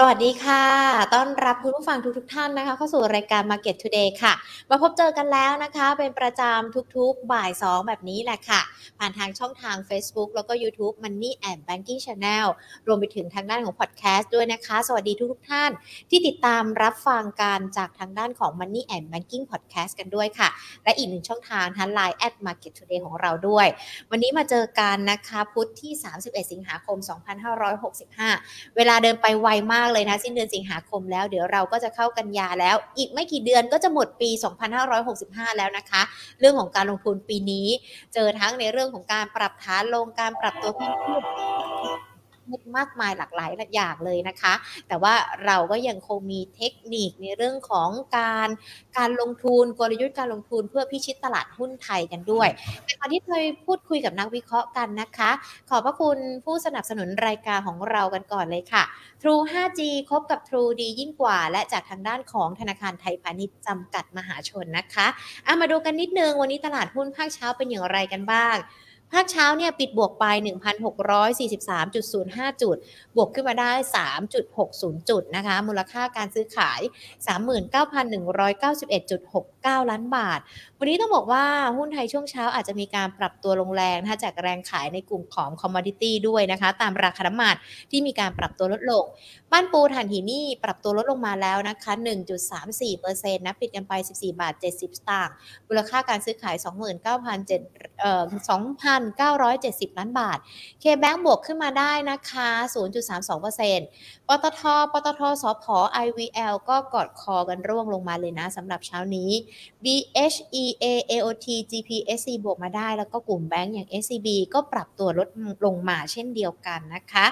สวัสดีค่ะต้อนรับคุณผู้ฟังทุกท่านนะคะเข้าสู่รายการ Market Today ค่ะมาพบเจอกันแล้วนะคะเป็นประจำทุกๆบ่าย2แบบนี้แหละค่ะผ่านทางช่องทาง Facebook แล้วก็ YouTube Money and Banking Channel รวมไปถึงทางด้านของ Podcast ด้วยนะคะสวัสดีทุกๆท่านที่ติดตามรับฟังการจากทางด้านของ Money and Banking Podcast กันด้วยค่ะและอีกหนึ่งช่องทางทาง LINE @markettoday ของเราด้วยวันนี้มาเจอกันนะคะพุธที่31สิงหาคม2565เวลาเดินไปไวมากเลยนะสิ้นเดือนสิงหาคมแล้วเดี๋ยวเราก็จะเข้ากันยาแล้วอีกไม่กี่เดือนก็จะหมดปี2565แล้วนะคะเรื่องของการลงทุนปีนี้เจอทั้งในเรื่องของการปรับฐานลงการปรับตัวขึ้นมากมายหลากหลายอย่างเลยนะคะแต่ว่าเราก็ยังคงมีเทคนิคในเรื่องของการลงทุนกลยุทธ์การลงทุนเพื่อพิชิตตลาดหุ้นไทยกันด้วยในตอนที่เคยพูดคุยกับนักวิเคราะห์กันนะคะขอบพระคุณผู้สนับสนุนรายการของเรากันก่อนเลยค่ะ True 5G คบกับ True ดียิ่งกว่าและจากทางด้านของธนาคารไทยพาณิชย์จำกัดมหาชนนะคะมาดูกันนิดนึงวันนี้ตลาดหุ้นภาคเช้าเป็นอย่างไรกันบ้างภาคเช้าเนี่ยปิดบวกไป 1,643.05 จุดบวกขึ้นมาได้ 3.60 จุดนะคะมูลค่าการซื้อขาย 39,191.69 ล้านบาทวันนี้ต้องบอกว่าหุ้นไทยช่วงเช้าอาจจะมีการปรับตัวลงแรงนะคะจากแรงขายในกลุ่มของคอมมอดิตี้ด้วยนะคะตามราคาน้ำมันที่มีการปรับตัวลดลงบ้านปูถ่านหินนี่ปรับตัวลดลงมาแล้วนะคะ 1.34% นะปิดกันไป 14.70 สตางค์มูลค่าการซื้อขาย 2,970 ล้านบาท K-bank บวกขึ้นมาได้นะคะ 0.32% ปตท สผ IVL ก็กอดคอกันร่วงลงมาเลยนะสำหรับเช้านี้ BHEA AOT GPSC บวกมาได้แล้วก็กลุ่มแบงก์อย่าง SCB ก็ปรับตัวลดลงมาเช่นเดียวกันนะคะ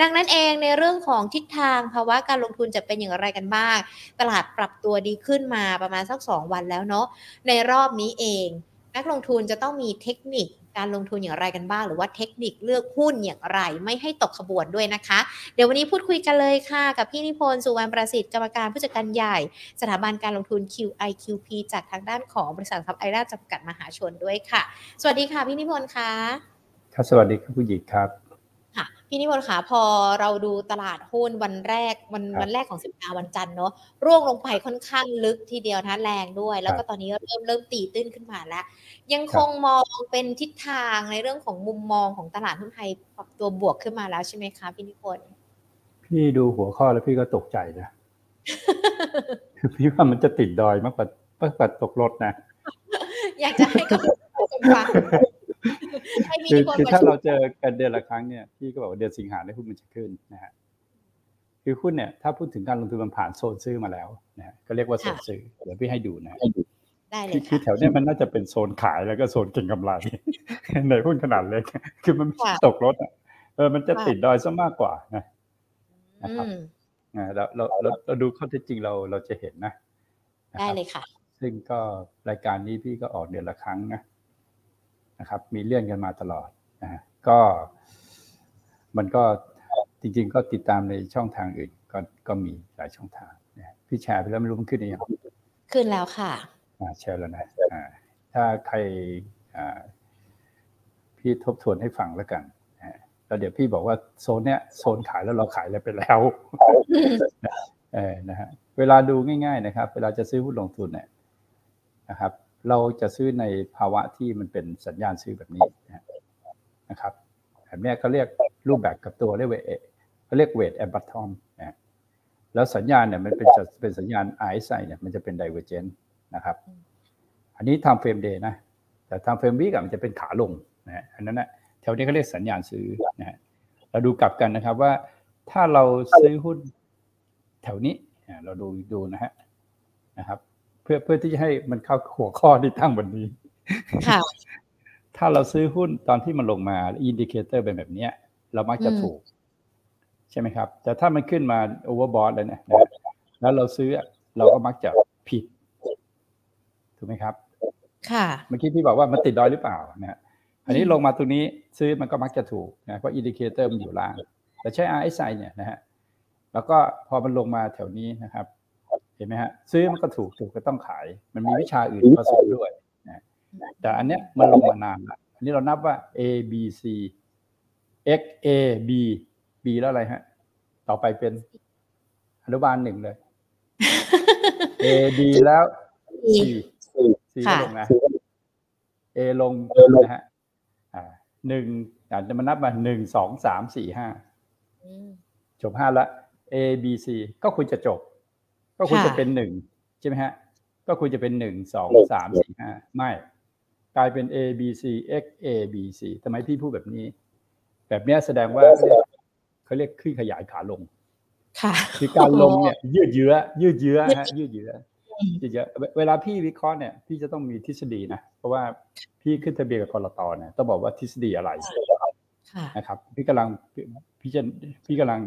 ดังนั้นเองในเรื่องของทิศทางภาวะการลงทุนจะเป็นอย่างไรกันบ้างตลาดปรับตัวดีขึ้นมาประมาณสัก2วันแล้วเนาะในรอบนี้เองนักลงทุนจะต้องมีเทคนิคการลงทุนอย่างไรกันบ้างหรือว่าเทคนิคเลือกหุ้นอย่างไรไม่ให้ตกขบวนด้วยนะคะเดี๋ยววันนี้พูดคุยกันเลยค่ะกับพี่นิพนธ์สุวรรณประสิทธิ์กรรมการผู้จัดการใหญ่สถาบันการลงทุน QIQP จากทางด้านของบริษัททรัพย์ไอราจำกัดมหาชนด้วยค่ะสวัสดีค่ะพี่นิพนธ์ค่ะครับสวัสดีครับผู้หญิงครับค่ะพี่นิพนธ์ค่ะพอเราดูตลาดหุ้นวันแรกของสัปดาห์วันจันทร์เนาะร่วงลงไปค่อนข้างลึกทีเดียวนะแรงด้วยแล้วก็ตอนนี้เริ่มตีตื้นขึ้นมาแล้วยังคงมองเป็นทิศทางในเรื่องของมุมมองของตลาดหุ้นไทยปรับตัวบวกขึ้นมาแล้วใช่ไหมคะพี่นิพนธ์พี่ดูหัวข้อแล้วพี่ก็ตกใจนะ พี่ว่ามันจะติดดอยมากกว่าตกรถนะ อยากจะให้กับผู้ชมฟังคือถ้าเราเจอกันเดือนละครั้งเนี่ยพี่ก็บอกว่าเดือนสิงหาคมหุ้นมันจะขึ้นนะฮะคือหุ้นเนี่ยถ้าพูดถึงการลงทุนมันผ่านโซนซื้อมาแล้วนะฮะก็เรียกว่าโซนซื้อเดี๋ยวพี่ให้ดูนะได้เลยคือแถวเนี้ยมันน่าจะเป็นโซนขายแล้วก็โซนเก็งกำไรในหุ้นขนาดเล็กคือมันไม่ตกรถมันจะติดดอยซะมากกว่านะครับเราดูข้อเท็จจริงเราจะเห็นนะได้เลยค่ะซึ่งก็รายการนี้พี่ก็ออกเดือนละครั้งนะครับมีเลื่อนกันมาตลอดนะฮะก็มันก็จริงๆก็ติดตามในช่องทางอื่นก็มีหลายช่องทางนะพี่แชร์ไปแล้วไม่รู้มันขึ้นหรือยังขึ้นแล้วค่ะแชร์แล้วนะถ้าใครพี่ทบทวนให้ฟังแล้วกันนะแล้วเดี๋ยวพี่บอกว่าโซนเนี้ยโซนขายแล้วเราขายอะไรไปแล้วนะฮะเวลาดูง่ายๆนะครับเวลาจะซื้อหุ้นลงทุนเนี่ยนะครับเราจะซื้อในภาวะที่มันเป็นสัญญาณซื้อแบบนี้นะครับแบบนี้เขาเรียกรูปแบบกับตัวเรียกเขาเรียก weight and bottom นะแล้วสัญญาณเนี่ยมันเป็นสัญญาณ RSI เนี่ยมันจะเป็น Divergence นะครับอันนี้ time frame day นะแต่ time frame week มันจะเป็นขาลงนะอันนั้นนะแถวนี้เขาเรียกสัญญาณซื้อนะเราดูกลับกันนะครับว่าถ้าเราซื้อหุ้นแถวนี้เราดูนะฮะนะครับเพื่อที่จะให้มันเข้าหัวข้อที่ตั้งวันนี้ค่ะถ้าเราซื้อหุ้นตอนที่มันลงมาอินดิเคเตอร์เป็นแบบนี้เรามักจะถูกใช่ไหมครับแต่ถ้ามันขึ้นมา Overbought แล้วเนี่ยแล้วเราซื้อเราก็มักจะผิดถูกไหมครับค่ะเมื่อกี้พี่บอกว่ามันติดดอยหรือเปล่านะอันนี้ลงมาตรงนี้ซื้อมันก็มักจะถูกนะเพราะอินดิเคเตอร์มันอยู่ล่างแต่ใช้ RSI เนี่ยนะฮะแล้วก็พอมันลงมาแถวนี้นะครับเห็นไหมฮะซื้อมันก็ถูกก็ต้องขายมันมีวิชาอื่นผสมด้วยนะแต่อันเนี้ยมันลงมานานละอันนี้เรานับว่า A B C X A B B แล้วอะไรฮะต่อไปเป็น อนุบาลหนึ่งเลย A D แล้ว C C ก็ลงนะ A ลงนะฮะ1อาจจะมานับมา1 2 3 4 5จบ5ละ A B C ก็คุณจะจบก็คุณจะเป็น1ใช่ไหมฮะก็คุณจะเป็น1 2 3 4 5ไม่กลายเป็น A B C X A B C ทำไมพี่พูดแบบนี้แบบนี้แสดงว่าเขาเรียกคลื่นขยายขาลงคือการลงเนี่ยยืดเยื้อฮะยืดเยื้อเวลาพี่วิเคราะห์เนี่ยพี่จะต้องมีทฤษฎีนะเพราะว่าพี่ขึ้นทะเบียนกับกลต.เนี่ยต้องบอกว่าทฤษฎีอะไรนะครับพี่กำลัง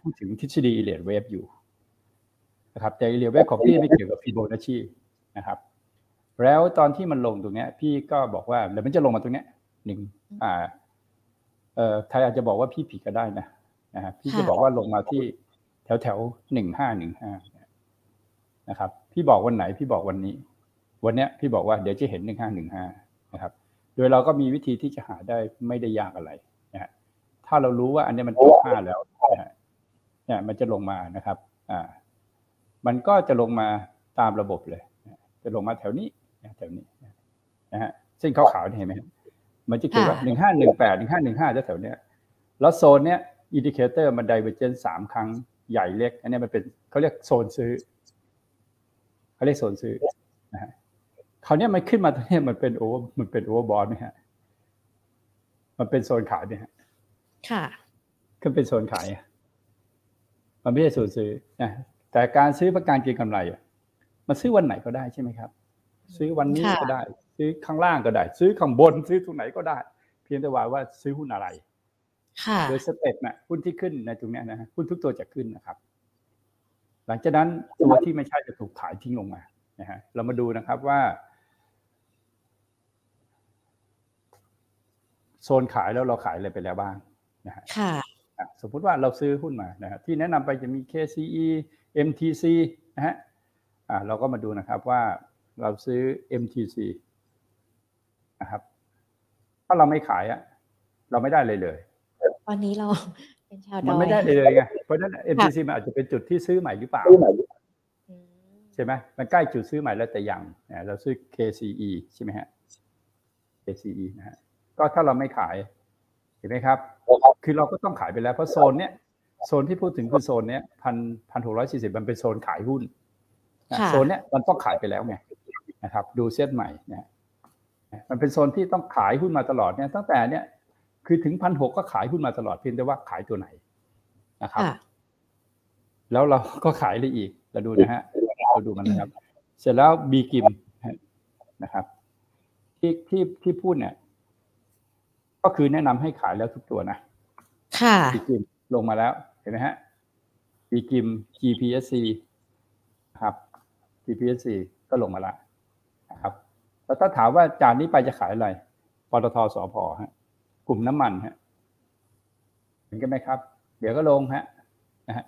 พูดถึงทฤษฎีElliott Waveอยู่นะครับแต่Elliott Waveของพี่ไม่เกี่ยวกับฟิโบนัชชีนะครับแล้วตอนที่มันลงตรงเนี้ยพี่ก็บอกว่าเดี๋ยวมันจะลงมาตรงเนี้ย1ใครอาจจะบอกว่าพี่ผิดก็ได้นะพี่จะบอกว่าลงมาที่แถวๆ1515นะครับพี่บอกวันไหนพี่บอกวันนี้วันเนี้ยพี่บอกว่าเดี๋ยวจะเห็น1515นะครับโดยเราก็มีวิธีที่จะหาได้ไม่ได้ยากอะไรนะฮะถ้าเรารู้ว่าอันนี้มันเป็น5แล้วนะฮะเนี่ยมันจะลงมานะครับมันก็จะลงมาตามระบบเลยจะลงมาแถวนี้นะฮะเส้นขาวๆเห็นมั้ยมันจะเขียนว่า1518 1515แถวๆเนี้ยแล้วโซนเนี้ยอินดิเคเตอร์มัน Divergence 3 ครั้งใหญ่เล็กอันนี้มันเป็นเขาเรียกโซนซื้อนะฮะคราวนี้มันขึ้นมาตรงนี้มันเป็นOverbought มั้ยฮะมันเป็นโซนขายมั้ยฮะค่ะขึ้นเป็นโซนขายมันไม่ใช่โซนซื้อนะแต่การซื้อเพื่อการเก็งกำไรมันซื้อวันไหนก็ได้ใช่มั้ยครับซื้อวันนี้ก็ได้ซื้อข้างล่างก็ได้ซื้อข้างบนซื้อตรงไหนก็ได้เพียงแต่ว่าซื้อหุ้นอะไรโดยสเต็ปน่ะหุ้นที่ขึ้นในตรงนี้นะหุ้นทุกตัวจะขึ้นนะครับหลังจากนั้นตัวที่ไม่ใช่จะถูกขายทิ้งลงมานะฮะเรามาดูนะครับว่าโซนขายแล้วเราขายอะไรไปแล้วบ้างนะฮะสมมุติว่าเราซื้อหุ้นมานะฮะที่แนะนำไปจะมี KCE MTC นะฮะเราก็มาดูนะครับว่าเราซื้อ MTC นะครับถ้าเราไม่ขายอะเราไม่ได้เลยวันนี้เราเป็นชาวดอยมันไม่ได้เลยไงเพราะฉะนั้น MTC มันอาจจะเป็นจุดที่ซื้อใหม่หรือเปล่าใช่ไหมมันใกล้จุดซื้อใหม่แล้วแต่ยังเราซื้อ KCE ใช่ไหมฮะ KCE นะฮะก็ถ้าเราไม่ขายเห็นไหมครับคือเราก็ต้องขายไปแล้วเพราะโซนเนี้ยโซนที่พูดถึงคือโซนเนี้ย 1,640 มันเป็นโซนขายหุ้นโซนเนี้ยมันต้องขายไปแล้วไงนะครับดูเซตใหม่นะมันเป็นโซนที่ต้องขายหุ้นมาตลอดเนี่ยตั้งแต่เนี้ยคือถึง 1,600 ก็ขายหุ้นมาตลอดเพียงแต่ว่าขายตัวไหนนะครับแล้วเราก็ขายได้อีกเราดูนะฮะเราดูมันนะครับเสร็จแล้วบีกิมนะครับที่พูดเนี่ยก็คือแนะนำให้ขายแล้วทุกตัวนะบีกิมลงมาแล้วเห็นไหมฮะบีกิม GPSC ครับ GPSC ก็ลงมาแล้วนะครับแล้วถ้าถามว่าจากนี้ไปจะขายอะไรปตท.สผ.ฮะกลุ่มน้ำมันฮะเห็นกันไหมครับเดี๋ยวก็ลงฮะนะฮะ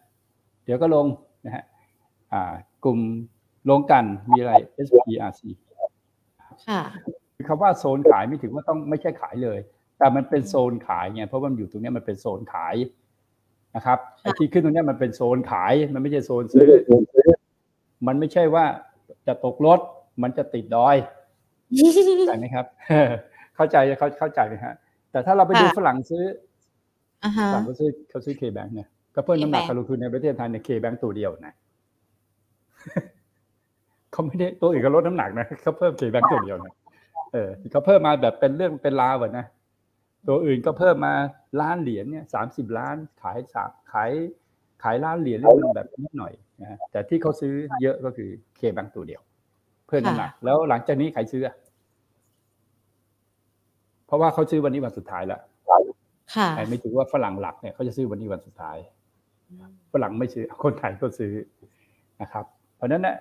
เดี๋ยวก็ลงนะฮะกลุ่มโรงกลั่นมีอะไร SPRC ค่ะคำว่าโซนขายไม่ถึงว่าต้องไม่ใช่ขายเลยแต่มันเป็นโซนขายไงเพราะมันอยู่ตรงนี้มันเป็นโซนขายนะครับไอ้ที่ขึ้นตรงนี้มันเป็นโซนขายมันไม่ใช่โซนซื้อมันไม่ใช่ว่าจะตกรถมันจะติดดอยใช่ไหมครับเข้าใจไหมฮะแต่ถ้าเราไปดูฝรั่งซื้อฝรั่งเขาซื้อ K-bank เนี่ยก็เพิ่มน้ำหนักการลงทุนในประเทศไทยใน K-bank ตัวเดียวนะเขาไม่ได้ตัวอื่นเขาลดน้ำหนักนะเขาเพิ่ม K-bank ตัวเดียวนะเขาเพิ่มมาแบบเป็นเรื่องเป็นราวนะตัวอื่นก็เพิ่มมา$1 ล้านเนี่ย30 ล้านขาย$1 ล้านเรื่องแบบนิดหน่อยนะแต่ที่เขาซื้อเยอะก็คือ K-bank ตัวเดียวเพิ่มน้ำหนักแล้วหลังจากนี้ใครซื้อเพราะว่าเขาซื้อวันนี้วันสุดท้ายแล้วแต่ไม่ถือว่าฝรั่งหลักเนี่ยเขาจะซื้อวันนี้วันสุดท้ายฝรั่งไม่ซื้อคนไทยก็ซื้อนะครับเพราะนั้นเนี่ย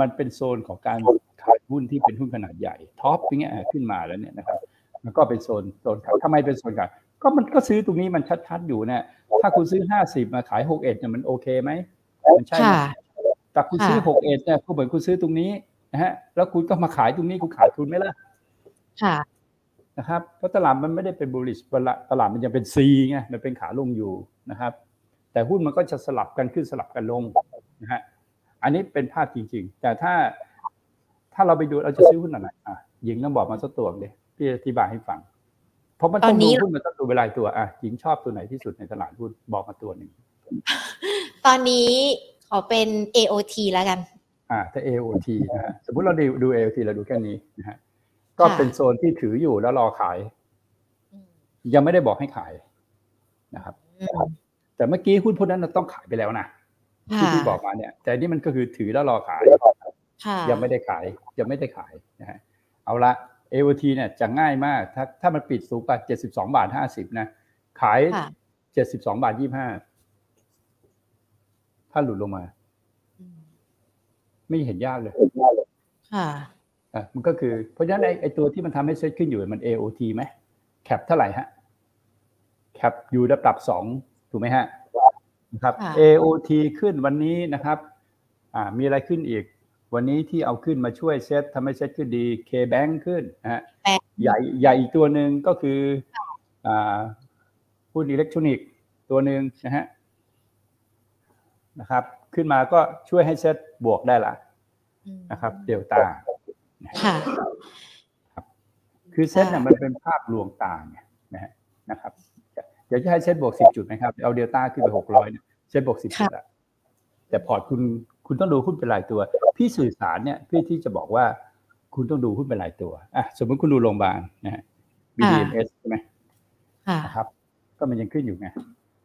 มันเป็นโซนของการขายหุ้นที่เป็นหุ้นขนาดใหญ่ท็อปอย่างเงี้ยขึ้นมาแล้วเนี่ยนะครับแล้วก็เป็นโซนขายทำไมเป็นโซนขายก็มันก็ซื้อตรงนี้มันชัดๆอยู่เนี่ยถ้าคุณซื้อ50มาขาย61เนี่ยมันโอเคไหมมันใช่แต่คุณซื้อ61เนี่ยก็เหมือนคุณซื้อตรงนี้นะฮะแล้วคุณก็มาขายตรงนี้คุณขายทุนไหมล่ะค่ะนะครับเพราะตลาดมันไม่ได้เป็น bullish ตลาดมันยังเป็น C ไงมันเป็นขาลงอยู่นะครับ แต่หุ้นมันก็จะสลับกันขึ้นสลับกันลงนะฮะอันนี้เป็นภาพจริงๆแต่ถ้าเราไปดูเราจะซื้อหุ้นอะไรอ่ะหญิงต้องบอกมาสักตัวดิพี่อธิบายให้ฟังเพราะมันต้องดูหุ้นมันต้องดูเวลาตัวอ่ะหญิงชอบตัวไหนที่สุดในตลาดหุ้นบอกมาตัวนึงตอนนี้ขอเป็น AOT แล้วกันถ้า AOT นะฮะสมมุติเราดู AOT เราดูแค่นี้นะฮะก็เป็นโซนที่ถืออยู่แล้วรอขายยังไม่ได้บอกให้ขายนะครับแต่เมื่อกี้หุ้นพวกนั้นต้องขายไปแล้วนะที่บอกมาเนี่ยแต่นี่มันก็คือถือแล้วรอขายยังไม่ได้ขายนะฮะเอาละ AOT เนี่ยจะง่ายมากถ้ามันปิดสูงกว่า 72.50 นะขาย 72.25 ถ้าหลุดลงมาไม่เห็นยากเลยมันก็คือเพราะฉะนั้นไอ้ตัวที่มันทำให้เซ็ตขึ้นอยู่มัน AOT ไหมแคปเท่าไหร่ฮะแคปอยู่ระดับ2ถูกไหมฮะนะครับ AOT ขึ้นวันนี้นะครับมีอะไรขึ้นอีกวันนี้ที่เอาขึ้นมาช่วยเซ็ตทำให้เซ็ตขึ้นดี K-bank ขึ้นฮะใหญ่ใหญ่อีกตัวหนึ่งก็คือหุ้นอิเล็กทรอนิกส์ตัวหนึ่งนะฮะนะครับขึ้นมาก็ช่วยให้เซ็ตบวกได้ละนะครับเดลต้าค่ะคือเซ็ตเนี่ยมันเป็นภาพลวงตาเนี่ยนะฮะนะครับเดี๋ยวจะให้เซ็ตบวก10จุดนะครับเอาเดลต้าขึ้นไป600เนี่ยเซ็ตบวก10จุดอ่ะแต่พอร์ตคุณต้องดูหุ้นเป็นรายตัวพี่สื่อสารเนี่ยพี่ที่จะบอกว่าคุณต้องดูหุ้นเป็นรายตัวสมมติคุณดูโรงพยาบาลนะฮะ BDMS ใช่มั้ยนะครับก็มันยังขึ้นอยู่ไง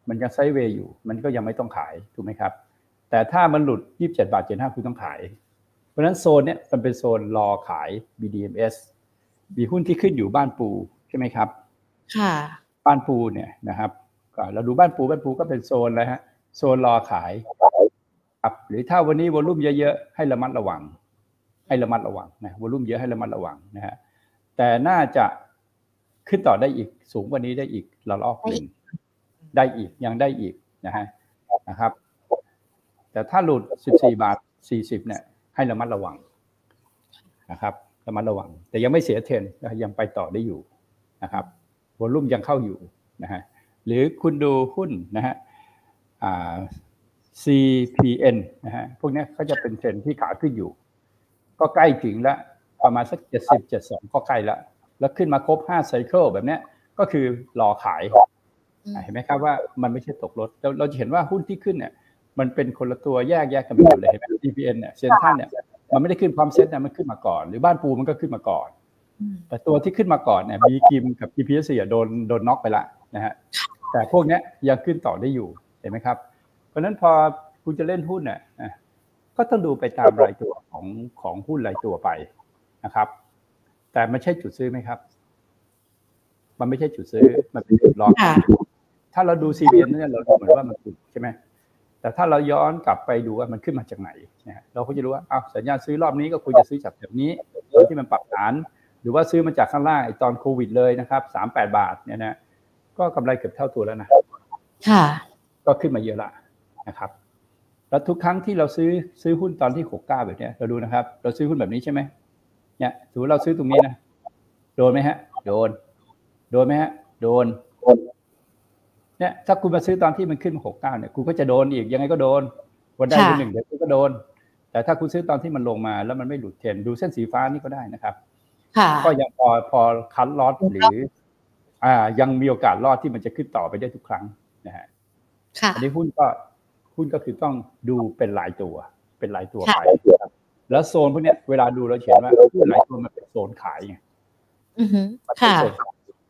มันยังไซด์เวย์อยู่มันก็ยังไม่ต้องขายถูกมั้ยครับแต่ถ้ามันหลุด 27.75 คุณต้องขายเพราะฉะนั้นโซนเนี้ยมันเป็นโซนรอขาย BDMS มีหุ้นที่ขึ้นอยู่บ้านปูใช่ไหมครับค่ะบ้านปูเนี่ยนะครับก็เราดูบ้านปูก็เป็นโซนอะไรฮะโซนรอขายครับหรือถ้าวันนี้วอลุ่มเยอะๆให้ระมัดระวังนะวอลุ่มเยอะให้ระมัดระวังนะฮะแต่น่าจะขึ้นต่อได้อีกสูงกว่านี้ได้อีกระลอกนึงได้อีกยังได้อีกนะฮะนะครับแต่ถ้าหลุด 14.40 เนี่ยให้ระมัดระวังนะครับระมัดระวังแต่ยังไม่เสียเทรนด์ยังไปต่อได้อยู่นะครับวอลุ่มยังเข้าอยู่นะฮะหรือคุณดูหุ้นนะฮะCPN นะฮะพวกนี้เขาจะเป็นเทรนด์ที่ขาขึ้นอยู่ก็ใกล้ถึงแล้วประมาณสัก70-72ก็ใกล้แล้วแล้วขึ้นมาครบ5ไซเคิลแบบเนี้ยก็คือรอขายเห็นไหมครับว่ามันไม่ใช่ตกรถเราจะเห็นว่าหุ้นที่ขึ้นเนี่ยมันเป็นคนละตัวแยกแยกกันไปหมดเลยเห็นไหม CPN เนี่ยเซ็นทรัลเนี่ยมันไม่ได้ขึ้นความเซ็ตนะมันขึ้นมาก่อนหรือบ้านปูมันก็ขึ้นมาก่อนแต่ตัวที่ขึ้นมาก่อนเนี่ยบีกิมกับ GPSC โดนน็อกไปละนะฮะแต่พวกเนี้ยยังขึ้นต่อได้อยู่เห็นไหมครับเพราะฉะนั้นพอคุณจะเล่นหุ้นเนี่ยก็ต้องดูไปตามรายตัวของหุ้นรายตัวไปนะครับแต่มันใช่จุดซื้อไหมครับมันไม่ใช่จุดซื้อมันเป็นจุดรอถ้าเราดู CPN เนี่ยเราดูเหมือนว่ามันถูกใช่ไหมแต่ถ้าเราย้อนกลับไปดูว่ามันขึ้นมาจากไหนนะเราก็จะรู้ว่าสัญญาณซื้อรอบนี้ก็ควรจะซื้อจากแบบนี้ตอนที่มันปรับฐานหรือว่าซื้อมาจากข้างล่างตอนโควิดเลยนะครับ38 บาทเนี่ยนะก็กำไรเกือบเท่าตัวแล้วนะค่ะก็ขึ้นมาเยอะละนะครับแล้วทุกครั้งที่เราซื้อหุ้นตอนที่69แบบนี้เราดูนะครับเราซื้อหุ้นแบบนี้ใช่ไหมเนี่ยถือเราซื้อตรงนี้นะโดนไหมฮะโดนไหมฮะโดนเนี่ยถ้าคุณมาซื้อตอนที่มันขึ้นมา69เนี่ยคุณก็จะโดนอีกยังไงก็โดนวันใดวันหนึ่งเดี๋ยวคุณก็โดนแต่ถ้าคุณซื้อตอนที่มันลงมาแล้วมันไม่หลุดเทรนด์ดูเส้นสีฟ้านี่ก็ได้นะครับก็ยังพอคัดลอตหรือยังมีโอกาสลอตที่มันจะขึ้นต่อไปได้ทุกครั้งนะฮะอันนี้หุ้นก็คือต้องดูเป็นรายตัวไปแล้วโซนพวกเนี้ยเวลาดูเราเห็นว่าหุ้นหลายตัวมันเป็นโซนขายไง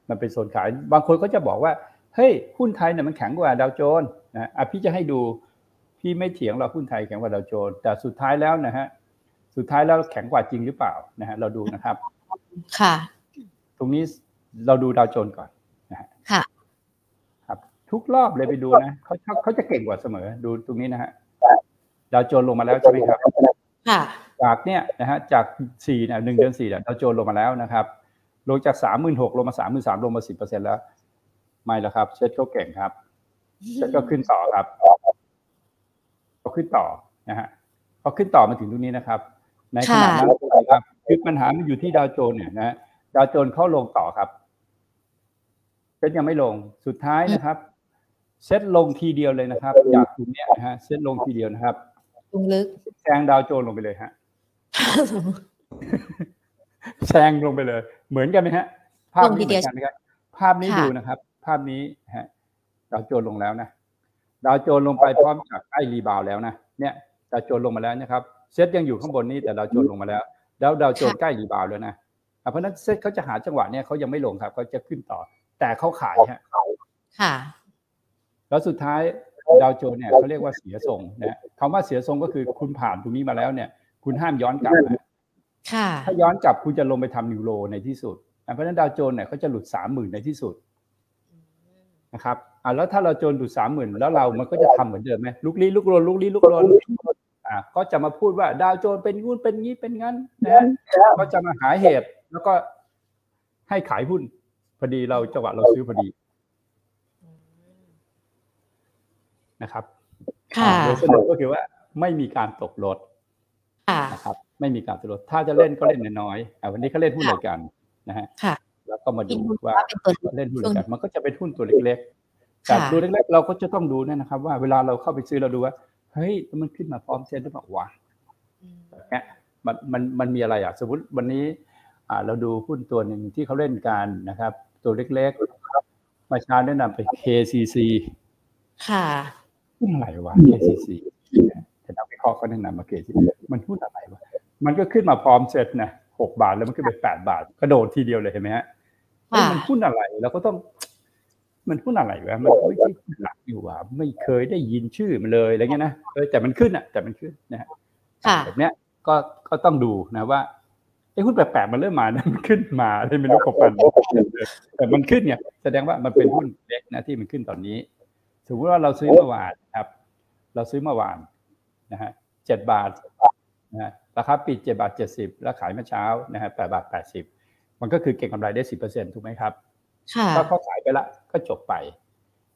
มันเป็นโซนขายบางคนก็จะบอกว่าเฮ้ยหุ้นไทยเนี่ยมันแข็งกว่าดาวโจนส์นะพี่จะให้ดูพี่ไม่เถียงเราหุ้นไทยแข็งกว่าดาวโจนส์แต่สุดท้ายแล้วแข็งกว่าจริงหรือเปล่านะฮะเราดูนะครับค่ะตรงนี้เราดูดาวโจนส์ก่อนนะฮะค่ะครับทุกรอบเลยไปดูนะเขาจะเก่งกว่าเสมอดูตรงนี้นะฮะดาวโจนส์ลงมาแล้วใช่ไหมครับค่ะจากเนี้ยนะฮะจาก4เนี่ย1เดือน4เนี่ยดาวโจนส์ลงมาแล้วนะครับลงจาก 36,000 ลงมา 33,000 ลงมา 10% แล้วไม่แล้วครับเซ็ตก็เก่งครับเซ็ตก็ขึ้นต่อครับก็ขึ้นต่อนะฮะพอขึ้นต่อมาถึงตรงนี้นะครับในขณะนั้นครับคือปัญหามันอยู่ที่ดาวโจนส์เนี่ยนะดาวโจนส์เข้าลงต่อครับเซ็ตยังไม่ลงสุดท้ายนะครับ เซ็ตลงทีเดียวเลยนะครับจากกลุ่มเนี้ยนะฮะเซ็ตลงทีเดียวนะครับลงลึกแซงดาวโจนส์ลงไปเลยฮะแซงลงไปเลยเหมือนกันมั้ยฮะภาพนี้เหมือนกันมั้ยครับภาพนี้ดูนะครับภาพนี้ฮะดาวโจนส์ลงแล้วนะดาวโจนส์ลงไปพร้อมกับไอ้รีบาวด์แล้วนะเนี่ยดาวโจนส์ลงมาแล้วนะครับเซ็ตยังอยู่ข้างบนนี้แต่ดาวโจนส์ลงมาแล้วแล้วดาวโจนส์ใกล้รีบาวด์แล้วนะเพราะนั้นเซ็ตเขาจะหาจังหวะเนี่ยเขายังไม่ลงครับเขาจะขึ้นต่อแต่เขาขายฮะค่ะแล้วสุดท้ายดาวโจนส์เนี่ยเขาเรียกว่าเสียทรงนะคำว่าเสียทรงก็คือคุณผ่านตรงนี้มาแล้วเนี่ยคุณห้ามย้อนกลับนะถ้าย้อนกลับคุณจะลงไปทำนิวโลในที่สุดเพราะฉะนั้นดาวโจนส์เนี่ยเขาจะหลุด 30,000 ในที่สุดนะครับแล้วถ้าเราโจนหลุด 30,000 แล้วเรามันก็จะทำเหมือนเดิมไหมลุกลี้ลุกลนลุกลี้ลุกลนก็จะมาพูดว่าดาวโจนส์เป็นงู้นเป็นงี้เป็นงั้นนะก็จะมาหาเหตุแล้วก็ให้ขายหุ้นพอดีเราจังหวะเราซื้อพอดีนะครับโดยสรุปก็คือว่าไม่มีการตกลดนะครับไม่มีการตกลดถ้าจะเล่นก็เล่นน้อยๆวันนี้เขาเล่นหุ้นอะไรกันนะฮะแล้วก็มาดูว่าเล่นหุ้นอะไรกันมันก็จะเป็นหุ้นตัวเล็กๆแต่ตัวเล็กๆเราก็จะต้องดูนะครับว่าเวลาเราเข้าไปซื้อเราดูว่าเฮ้ยมันขึ้นมาพร้อมเซ็นหรือเปล่าวะเนี่ยมันมีอะไรสมมติวันนี้เราดูหุ้นตัวนึงที่เขาเล่นกันนะครับตัวเล็กๆมาช้าแนะนำไป KCC ค่ะหุ้นอะไรวะ KCC แต่เราไปเคาะก็แนะนำมา KCC มันหุ้นอะไรวะมันก็ขึ้นมาพร้อมเซ็ตนะ6บาทแล้วมันขึ้นไป8บาทกระโดดทีเดียวเลยเห็นไหมฮะมันหุ้นอะไรเราก็ต้องมันหุ้นอะไรวะมันไม่ใช่หุ้นหลักอยู่ว่ะไม่เคยได้ยินชื่อมันเลยอะไรเงี้ยนะแต่มันขึ้นแต่มันขึ้นนะฮะแบบเนี้ยก็ต้องดูนะว่าหุ้นแปลกๆมันเริ่มมานะมันขึ้นมาอะไรไม่รู้ของมันแต่มันขึ้นเนี่ยแสดงว่ามันเป็นหุ้นเล็กนะที่มันขึ้นตอนนี้สมมุติว่าเราซื้อเมื่อวานครับเราซื้อเมื่อวานนะฮะ7บาทนะฮะราคาปิด7บาท70แล้วขายเมื่อเช้านะฮะ8บาท80มันก็คือเก็งกำไรได้ 10% ถูกไหมครับถ้าเขาขายไปละก็จบไป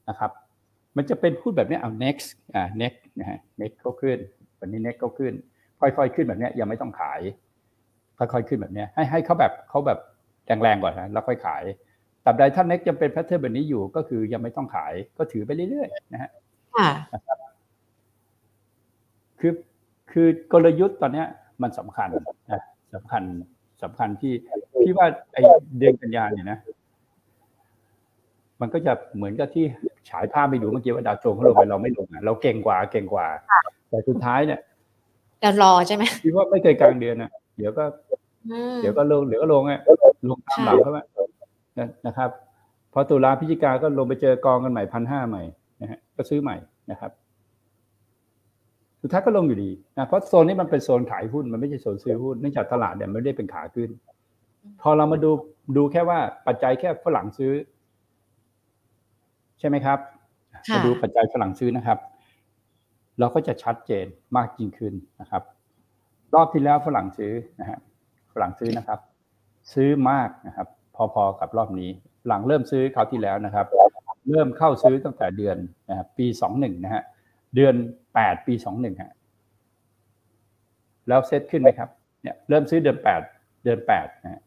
นะครับมันจะเป็นหุ้นแบบนี้เอา Next Next นะฮะ Next ก็ขึ้นวันนี้ Next ก็ขึ้นค่อยๆขึ้นแบบนี้ยังไม่ต้องขายค่อยๆขึ้นแบบนี้ให้เขาแบบแรงๆก่อนนะแล้วค่อยขายตราบใดถ้า Next ยังเป็นแพทเทิร์นแบบนี้อยู่ก็คือยังไม่ต้องขายก็ถือไปเรื่อยๆนะฮะคือกลยุทธ์ตอนนี้มันสำคัญนะสำคัญที่พี่ว่าไอเดือนกันยาเนี่ยนะมันก็จะเหมือนกับที่ฉายภาพไปดูเมื่อกี้ว่าดาวโจนส์เขาลงไปเราไม่ลงเราเก่งกว่าแต่สุดท้ายเนี่ยจะรอใช่ไหมพี่ว่าไม่เคยกลางเดือนนะเดี๋ยวก็ลงลงตามหลังเข้ามานะครับพอตุลาพฤศจิกาก็ลงไปเจอกองกันใหม่ 1,500 ใหม่นะฮะก็ซื้อใหม่นะครับสุดท้ายก็ลงอยู่ดีนะเพราะโซนนี้มันเป็นโซนขายหุ้นมันไม่ใช่โซนซื้อหุ้นเนื่องจากตลาดเนี่ยมันไม่ได้เป็นขาขึ้นพอเรามาดูแค่ว่าปัจจัยแค่ฝรั่งซื้อใช่ไหมครับมาดูปัจจัยฝรั่งซื้อนะครับเราก็จะชัดเจนมากยิ่งขึ้นนะครับรอบที่แล้วฝรั่งซื้อนะฮะฝรั่งซื้อนะครับซื้อมากนะครับพอๆกับรอบนี้หลังเริ่มซื้อคราวที่แล้วนะครับเริ่มเข้าซื้อตั้งแต่เดือนนะครับปี21นะฮะเดือน8ปี21ฮะแล้วเซตขึ้นไหมครับเนี่ยเริ่มซื้อเดือน8นะฮะ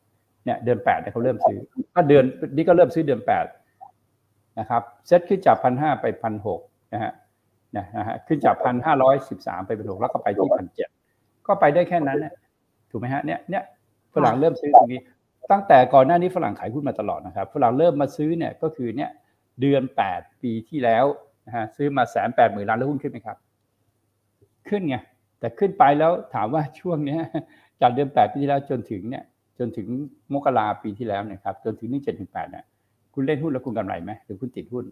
เนี่ยเดือน8เนี่ยเขาเริ่มซื้อถ้าเดือนนี้ก็เริ่มซื้อเดือน8นะครับเซตขึ้นจาก 1,500 ไป 1,600 นะฮะขึ้นจาก 1,513 ไป 1,600 แล้วก็ไปที่ 1,700ก็ไปได้แค่นั้นเนี่ยถูกไหมฮะเนี่ยฝรั่งเริ่มซื้อตรงนี้ตั้งแต่ก่อนหน้านี้ฝรั่งขายหุ้นมาตลอดนะครับฝรั่งเริ่มมาซื้อเนี่ยก็คือเนี่ยเดือน8ปีที่แล้วนะฮะซื้อมา 180,000 ล้านแล้วหุ้นขึ้นไหมครับขึ้นไงแต่ขึ้นไปแล้วถามว่าช่วงนี้จากเดือน8ปีที่แล้วจนถึงมกราปีที่แล้วนะครับจนถึง17-18เนี่ยคุณเล่นหุ้นแล้วคุณกำไรไหมหรือคุณติดหุ้น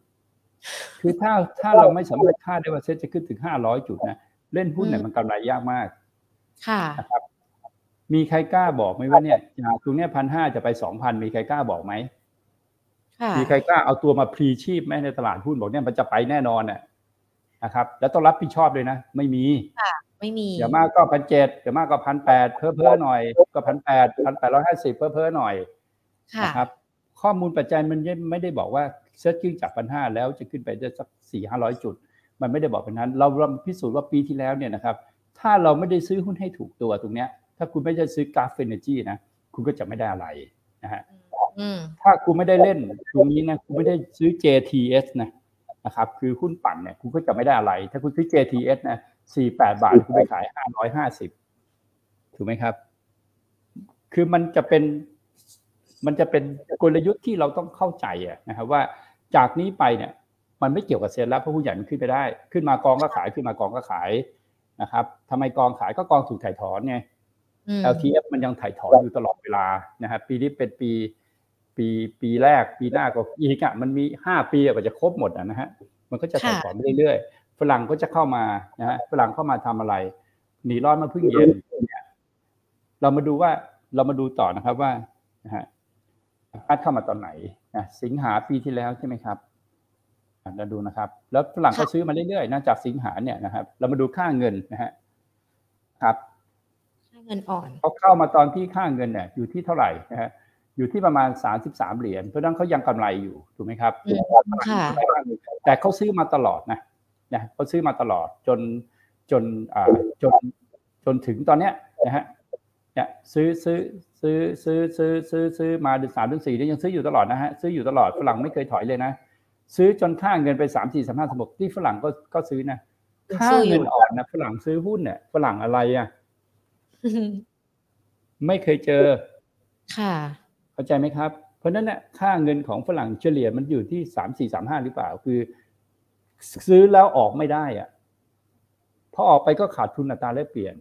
คือถ้าเราไม่สามารถคาดได้ว่าเซ็ตจะขึ้นถึง500จุดนะเล่นหุ้นเนี่ยมันกำไรยากมากค่ะนะครับมีใครกล้าบอกไหมว่าเนี่ยจากตรงเนี้ย 1,500 จะไป 2,000 มีใครกล้าบอกไหมค่ะมีใครกล้าเอาตัวมาพรีชีพไหมในตลาดหุ้นบอกเนี่ยมันจะไปแน่นอนน่ะนะครับแล้วต้องรับผิดชอบเลยนะไม่มีค่ะไม่มีเดี๋ยวมากก็ 1,700 เดี๋ยวมากก็ 1,800 เพ้อๆหน่อยก็ 1,800 1,850 เพ้อๆหน่อยค่ะนะครับข้อมูลปัจจัยมันไม่ได้บอกว่าเซตขึ้นจาก 1,500 แล้วจะขึ้นไปได้สัก 4-500 จุดมันไม่ได้บอกเป็นนั้นเราพิสูจน์ว่าปีที่แล้วเนี่ยนะครับถ้าเราไม่ได้ซื้อหุ้นให้ถูกตัวตรงเนี้ยถ้าคุณไม่ได้ซื้อกราฟเอเนอร์จีนะคุณก็จะไม่ได้อะไรนะฮะถ้าคุณไม่ได้เล่นตรงนี้นะคุณไม่ได้ซื้อ JTS นะ นะครับคือหุ้นปั่นเนี่ยคุณก็จะไม่ได้อะไรถ้าคุณซื้อ JTS นะ48บาทคุณไปขาย550ถูกไหมครับคือมันจะเป็นกลยุทธ์ที่เราต้องเข้าใจนะครับว่าจากนี้ไปเนี่ยมันไม่เกี่ยวกับเซ็นแล้วเพราะหุ้นใหญ่มันขึ้นไปได้ขึ้นมากองก็ขายขึ้นมากองก็ขายนะครับทำไมกองขายก็กองถูกถ่ายถอนไง LTF มันยังถ่ายถอนอยู่ตลอดเวลานะครับปีนี้เป็นปีแรกปีหน้าก็อีกอ่ะมันมี5ปีกว่าจะครบหมดนะฮะมันก็จะถ่ายถอนเรื่อยๆฝรั่งก็จะเข้ามานะฮะฝรั่งเข้ามาทำอะไรหนีร้อนมาพึ่งเย็นเนี่ยเรามาดูต่อนะครับว่านะฮะอัดเข้ามาตอนไหนนะสิงหาปีที่แล้วใช่ไหมครับเราดูนะครับแล้วฝรั่งก็ซื้อมาเรื่อยๆนะจากสิงหาเนี่ยนะครับเรามาดูค่าเงินนะฮะครับค่าเงินอ่อนเขาเข้ามาตอนที่ค่าเงินเนี่ยอยู่ที่เท่าไหร่นะฮะอยู่ที่ประมาณ33เหรียญเพราะนั้นเขายังกำไรอยู่ถูกไหมครับแต่เขาซื้อมาตลอดนะเขาซื้อมาตลอดจนถึงตอนเนี้ยนะฮะเนี่ยซื้อมาถึง3ถึง4นี่ยังซื้ออยู่ตลอดนะฮะซื้ออยู่ตลอดฝรั่งไม่เคยถอยเลยนะซื้อจนค่าเงินไป3 4 3 5 6ที่ฝรั่งก็ซื้อนะค่าเงินอ่อนนะฝรั่งซื้อหุ้นเนี่ยฝรั่งอะไรอ่ะไม่เคยเจอค่ะเข้าใจไหมครับเพราะนั้นเนี่ยค่าเงินของฝรั่งเฉลี่ยมันอยู่ที่3 4 3 5หรือเปล่าคือซื้อแล้วออกไม่ได้อ่ะพอออกไปก็ขาดทุนอัตราแลกเปลี่ยน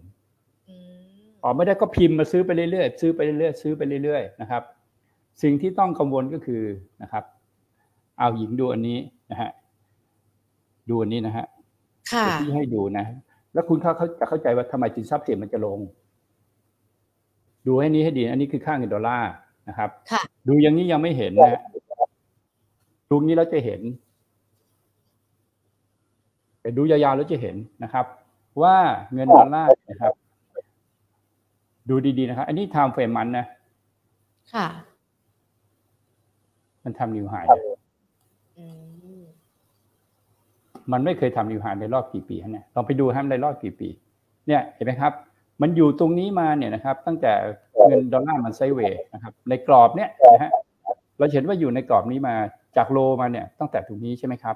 ออกไม่ได้ก็พิมพ์มาซื้อไปเรื่อยๆซื้อไปเรื่อยๆซื้อไปเรื่อยๆนะครับสิ่งที่ต้องกังวลก็คือนะครับเอาหญิงดูอันนี้นะฮะดูอันนี้นะฮะที่ให้ดูนะแล้วคุณเขาจะเข้าใจว่าทำไมสินทรัพย์เสี่ยงมันจะลงดูให้นี้ให้ดีอันนี้คือค่าเงินดอลลาร์นะครับดูอย่างนี้ยังไม่เห็นนะดูนี้แล้วจะเห็นแต่ดูยาวๆแล้วจะเห็นนะครับว่าเงินดอลลาร์นะครับดูดีๆนะครับอันนี้ time frame มันนะค่ะมันทำนิวไฮมันไม่เคยทำนิวไฮในรอบกี่ปีฮะเนี่ยลองไปดูฮะในรอบกี่ปีเนี่ยเห็นไหมครับมันอยู่ตรงนี้มาเนี่ยนะครับตั้งแต่เงินดอลลาร์มันไซด์เวย์นะครับในกรอบเนี่ยนะฮะเราเห็นว่าอยู่ในกรอบนี้มาจากโลมาเนี่ยตั้งแต่ตรงนี้ใช่ไหมครับ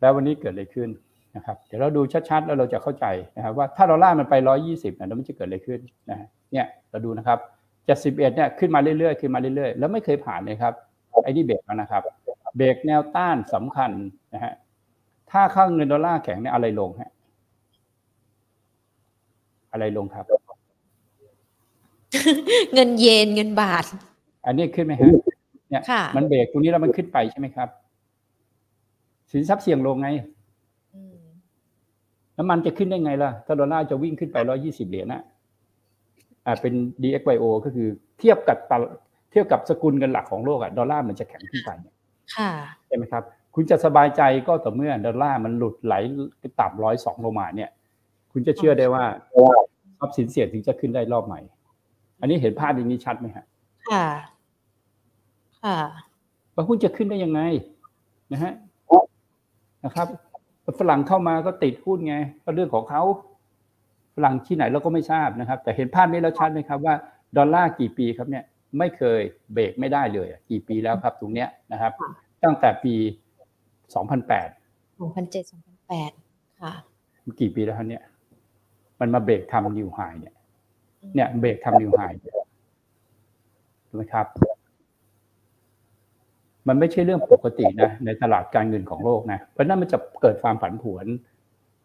แล้ววันนี้เกิดอะไรขึ้นนะครับเดี๋ยวเราดูชัดๆแล้วเราจะเข้าใจนะครับว่าถ้าดอลลาร์มันไป120เนี่ยแล้วมันจะเกิดอะไรขึ้นนะเนี่ยเราดูนะครับจาก11เนี่ยขึ้นมาเรื่อยๆขึ้นมาเรื่อยๆแล้วไม่เคยผ่านเลยครับไอ้นี่เบรกแล้วนะครับเบรกแนวต้านสำคัญนะฮะถ้าค่าเงินดอลลาร์แข็งเนี่ยอะไรลงฮะอะไรลงครับเงินเยนเงินบาทอันนี้ขึ้นไหมฮะเนี่ยมันเบรกตรงนี้แล้วมันขึ้นไปใช่ไหมครับสินทรัพย์เสี่ยงลงไงน้ำมันจะขึ้นได้ไงล่ะถ้าดอลลาร์จะวิ่งขึ้นไป120เหรียญนะเป็น DXYO ก็คือเทียบกับสกุลเงินหลักของโลกอ่ะดอลลาร์มันจะแข็งขึ้นไปเนี่ยค่ะใช่มั้ยครับคุณจะสบายใจก็ต่อเมื่อดอลลาร์มันหลุดไหลไปต่ำ102ลงมาเนี่ยคุณจะเชื่อได้ว่าทรัพย์สินเสี่ยงถึงจะขึ้นได้รอบใหม่อันนี้เห็นภาพอย่างนี้ชัดมั้ยฮะค่ะค่ะว่าหุ้นจะขึ้นได้ยังไงนะฮะนะครับฝรั่งเข้ามาก็ติดหุ้นไงก็เรื่องของเขาฝรั่งที่ไหนเราก็ไม่ทราบนะครับแต่เห็นภาพนี้แล้วชัดไหมครับว่าดอลลาร์กี่ปีครับเนี่ยไม่เคยเบรกไม่ได้เลยกี่ปีแล้วครับตรงเนี้ยนะครับตั้งแต่ปี2008 2007 2008ค่ะกี่ปีแล้วครับเนี่ยมันมาเบรกทำนิวไฮเนี่ยเบรกทำนิวไฮถูกไหมครับมันไม่ใช่เรื่องปกตินะในตลาดการเงินของโลกนะเพราะนั้นมันจะเกิดความผันผวน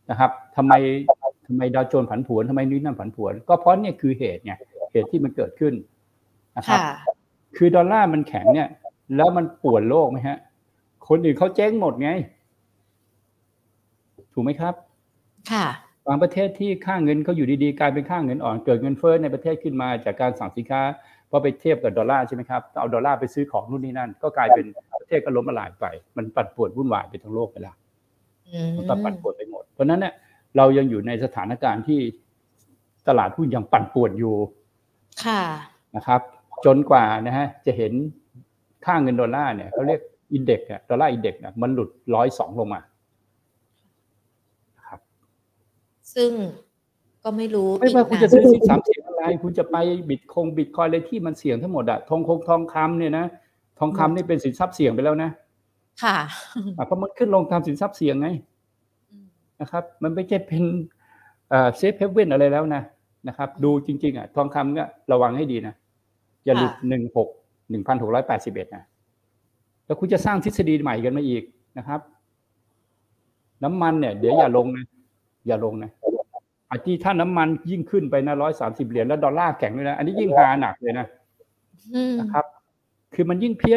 นะครับทำไมดาวโจนผันผวนทำไมนิวนั่นผันผวนก็เพราะเนี่ยคือเหตุไงเหตุที่มันเกิดขึ้นนะครับคือดอลลาร์มันแข็งเนี่ยแล้วมันป่วนโลกไหมฮะคนอื่นเขาเจ๊งหมดไงถูกไหมครับค่ะบางประเทศที่ค่าเงินเขาอยู่ดีๆกลายเป็นค่าเงินอ่อนเกิดเงินเฟ้อในประเทศขึ้นมาจากการสั่งสินค้าพอไปเทียบกับดอลลาร์ใช่ไหมครับเอาดอลลาร์ไปซื้อของนู่นนี่นั่นก็กลายเป็นประเทศก็ล้มละลายไปมันปั่นป่วนวุ่นวายไปทั้งโลกไปละมันปั่นป่วนไปหมดเพราะนั้นเนี่ยเรายังอยู่ในสถานการณ์ที่ตลาดหุ้นยังปั่นป่วนอยู่ค่ะนะครับจนกว่านะฮะจะเห็นค่าเงินดอลลาร์เนี่ยเขาเรียกอินเด็กซ์อะดอลลาร์อินเด็กซ์เนี่ยมันหลุด102ลงมาครับซึ่งก็ไม่รู้ไม่ว่าคุณจะซื้อ10-30อะไรคุณจะไปบิตคอยน์อะไรที่มันเสี่ยงทั้งหมดอะทองคำเนี่ยนะทองคำนี่เป็นสินทรัพย์เสี่ยงไปแล้วนะ ค่ะเพราะมันขึ้นลงตามสินทรัพย์เสี่ยงไงนะครับมันไม่ใช่เป็นเซฟเฮฟเว่นอะไรแล้วนะครับดูจริงๆอ่ะทองคำก็ระวังให้ดีนะอย่าหลุด1681นะแล้วคุณจะสร้างทฤษฎีใหม่กันมาอีกนะครับน้ำมันเนี่ยเดี๋ยวอย่าลงนะไอ้ที่ถ้าน้ำมันยิ่งขึ้นไปนะ$130แล้วดอลลาร์แข็งด้วยนะอันนี้ยิ่งหาหนักเลยนะนะครับคือมันยิ่งเพี้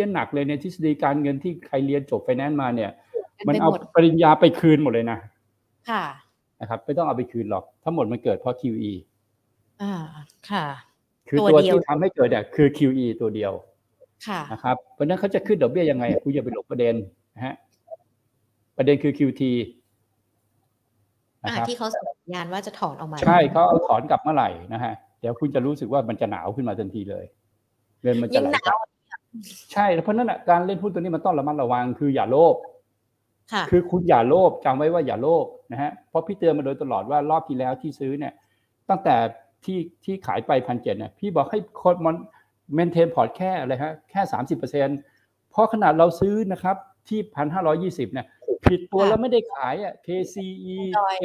ยนหนักเลยในทฤษฎีการเงินที่ใครเรียนจบไฟแนนซ์มาเนี่ยมันเอาปริญญาไปคืนหมดเลยนะค่ะนะครับไม่ต้องเอาไปคืนหรอกทั้งหมดมันเกิดเพราะ QE ค่ะคือตัวที่ทำให้เกิดเนี่ยคือ QE ตัวเดียวค่ะนะครับเพราะนั้นเขาจะขึ้นดอกเบี้ยยังไงคุณอย่าไปหลบประเด็นนะฮะประเด็นคือ QT นะครับที่เขาสัญญาณว่าจะถอนออกมาใช่เขาเอาถอนกลับเมื่อไหร่นะฮะเดี๋ยวคุณจะรู้สึกว่ามันจะหนาวขึ้นมาทันทีเลยเงินมันจะไหลกลับใช่เพราะนั้นการเล่นหุ้นตัวนี้มันต้องระมัดระวังคืออย่าโลภคือคุณอย่าโลภจำไว้ว่าอย่าโลภนะฮะเพราะพี่เตือนมาโดยตลอดว่ารอบที่แล้วที่ซื้อเนี่ยตั้งแต่ที่ขายไป 1,700 เนี่ยพี่บอกให้คดมันเมนเทนพอร์ตแค่อะไรฮะแค่ 30% เพราะขนาดเราซื้อนะครับที่ 1,520 เนี่ยผิดตัวแล้วไม่ได้ขายอ่ะ KCE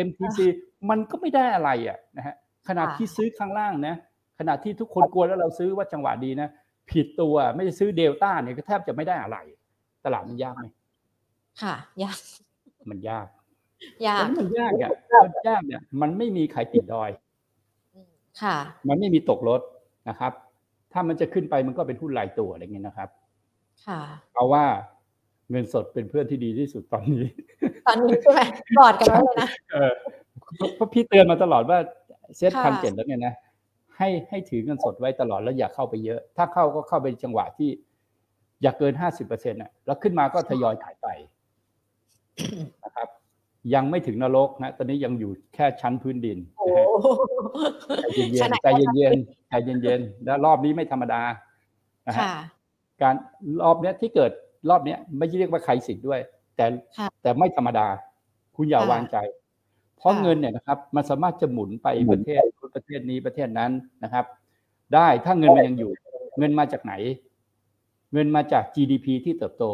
MTC มันก็ไม่ได้อะไรอ่ะนะฮะขนาดที่ซื้อข้างล่างนะขนาดที่ทุกคนกลัวแล้วเราซื้อว่าจังหวะดีนะผิดตัวไม่ได้ซื้อเดลต้าเนี่ยก็แทบจะไม่ได้อะไรตลาดมันยากมั้ยค่ะยากอ่ะยากเนี่ยมันไม่มีใครติดดอยค่ะมันไม่มีตกรถนะครับถ้ามันจะขึ้นไปมันก็เป็นหุ้นรายตัวอะไรอย่างเงี้ยนะครับค่ะเอาว่าเงินสดเป็นเพื่อนที่ดีที่สุดตอนนี้ใช่ไหมกอดกันแล้วเลยนะเพราะพี่เตือนมาตลอดว่าเซ็ต 1,700 แล้วเนี่ยนะให้ถือเงินสดไว้ตลอดแล้วอย่าเข้าไปเยอะถ้าเข้าก็เข้าไปจังหวะที่อย่าเกิน 50% น่ะแล้วขึ้นมาก็ทยอยขายไปนะครับยังไม่ถึงนรกนะตอนนี้ยังอยู่แค่ชั้นพื้นดินใจเย็นแล้วรอบนี้ไม่ธรรมดานะฮะการรอบเนี้ยที่เกิดรอบเนี้ยไม่เรียกว่าใครสิทธิ์ด้วยแต่ไม่ธรรมดาคุณอย่าวางใจเพราะเงินเนี่ยนะครับมันสามารถจะหมุนไปประเทศนี้ประเทศนั้นนะครับได้ถ้าเงินมันยังอยู่เงินมาจากไหนเงินมาจาก GDP ที่เติบโต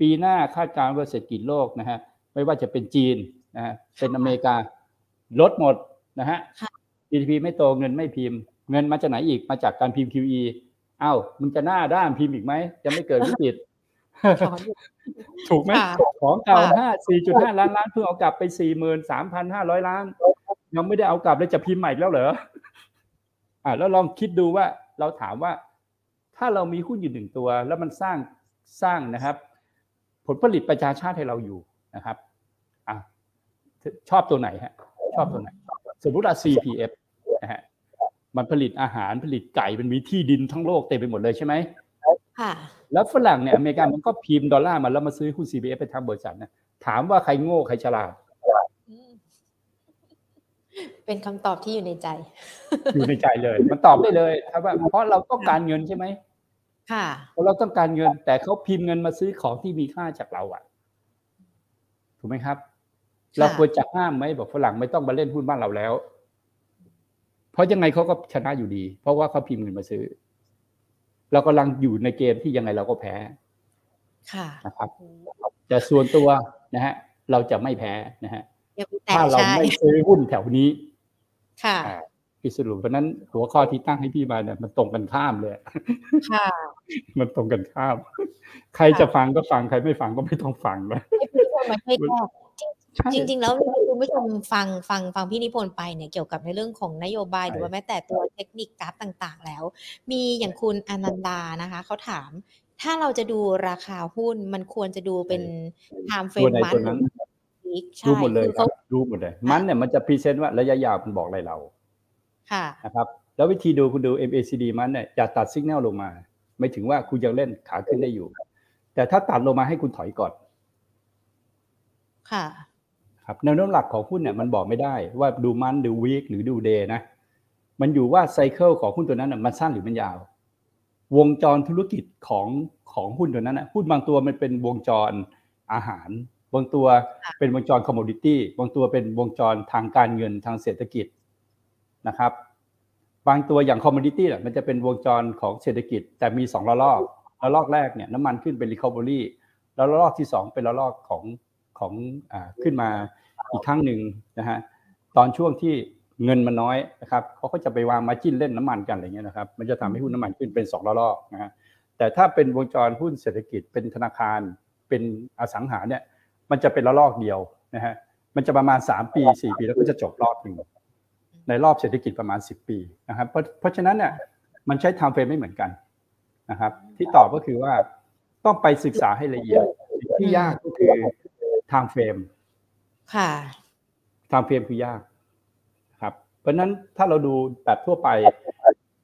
ปีหน้าคาดการณ์ว่าเศรษฐกิจโลกนะฮะไม่ว่าจะเป็นจีนนะฮะเป็นอเมริกาลดหมดนะฮะ GDP ไม่โตเงินไม่พิมพ์เงินมาจากไหนอีกมาจากการพิมพ์ QE อ้าวมึงจะหน้าด้านพิมพ์อีกไหมจะไม่เกิดวิกฤตถูกไหมของเก่า 4.5 ล้านล้านเพิ่งเอากลับไป 43,500 ล้านยังไม่ได้เอากลับเลยจะพิมพ์ใหม่แล้วเหรอแล้วลองคิดดูว่าเราถามว่าถ้าเรามีหุ้นอยู่1ตัวแล้วมันสร้างนะครับผลผลิตประชาชาติให้เราอยู่นะครับชอบตัวไหนฮะชอบตัวไหนสมมุติว่า CPF นะฮะมันผลิตอาหารผลิตไก่มันมีที่ดินทั้งโลกเต็มไปหมดเลยใช่ไหมค่ะแล้วฝรั่งเนี่ยอเมริกามันก็พิมพ์ดอลลาร์มาแล้วมาซื้อหุ้น CPF ไปทำบริษัทนะถามว่าใครโง่ใครฉลาดเป็นคำตอบที่อยู่ในใจเลยมันตอบได้เลยครับว่าเพราะเราต้องการเงินใช่ไหมค่ะเพราะเราต้องการเงินแต่เขาพิมพ์เงินมาซื้อของที่มีค่าจากเราอ่ะถูกไหมครับเราควรจะห้ามไหมบอกฝรั่งไม่ต้องมาเล่นหุ้นบ้านเราแล้วเพราะยังไงเขาก็ชนะอยู่ดีเพราะว่าเขาพิมพ์เงินมาซื้อเรากำลังอยู่ในเกมที่ยังไงเราก็แพ้ค่ะนะครับแต่ส่วนตัวนะฮะเราจะไม่แพ้นะฮะถ้าเราไม่ซื้อหุ้นแถวนี้ค่ะพี่สรุปเพราะนั้นหัวข้อที่ตั้งให้พี่มาเนี่ยมันตรงกันข้ามเลยค่ะมันตรงกันข้ามใครจะฟังก็ฟังใครไม่ฟังก็ไม่ต้องฟังนะจริงๆแล้วคุณผู้ชมฟังพี่นิพนธ์ไปเนี่ยเกี่ยวกับในเรื่องของนโยบายหรือว่าแม้แต่ตัวเทคนิคกราฟต่างๆแล้วมีอย่างคุณอนันดานะคะเขาถามถ้าเราจะดูราคาหุ้นมันควรจะดูเป็น time frame มันดูหมดเลยครับดูหมดเลยมันเนี่ยมันจะพรีเซนต์ว่าระยะยาวมันบอกอะไรเราค่ะนะครับแล้ววิธีดูคุณดู MACD มันเนี่ยอย่าตัดสัญญาณลงมาไม่ถึงว่าคุณยังเล่นขาขึ้นได้อยู่แต่ถ้าตัดลงมาให้คุณถอยก่อนค่ะครับแนวโน้มหลักของหุ้นเนี่ยมันบอกไม่ได้ว่าดูมันดูวีคหรือดูเดย์นะมันอยู่ว่าไซเคิลของหุ้นตัวนั้นน่ะมันสั้นหรือมันยาววงจรธุรกิจของหุ้นตัวนั้นน่ะหุ้นบางตัวมันเป็นวงจรอาหารบางตัวเป็นวงจรคอมโมดิตี้บางตัวเป็นวงจรทางการเงินทางเศรษฐกิจนะครับบางตัวอย่างคอมโมดิตี้น่ะมันจะเป็นวงจรของเศรษฐกิจแต่มี2ระลอกแรกเนี่ยน้ำมันขึ้นเป็นรีคัฟเวอรี่ แล้วระลอกที่2เป็นระลอกของขึ้นมาอีกครั้งนึงนะฮะตอนช่วงที่เงินมันน้อยนะครับเขาก็จะไปวางมาร์จิ้นเล่นน้ำมันกันอะไรเงี้ยนะครับมันจะทำให้หุ้นน้ำมันขึ้นเป็น2ระลอกนะฮะแต่ถ้าเป็นวงจรหุ้นเศรษฐกิจเป็นธนาคารเป็นอสังหาเนี่ยมันจะเป็นระลอกเดียวนะฮะมันจะประมาณ3ปี4ปีแล้วก็จะจบรอบนึงในรอบเศรษฐกิจประมาณ10ปีนะครับเพราะฉะนั้นเนี่ยมันใช้ไทม์เฟรมไม่เหมือนกันนะครับที่ตอบก็คือว่าต้องไปศึกษาให้ละเอียดที่ยากก็คือไทม์เฟรมค่ะไทม์เฟรมคือยากครับเพราะนั้นถ้าเราดูแบบทั่วไป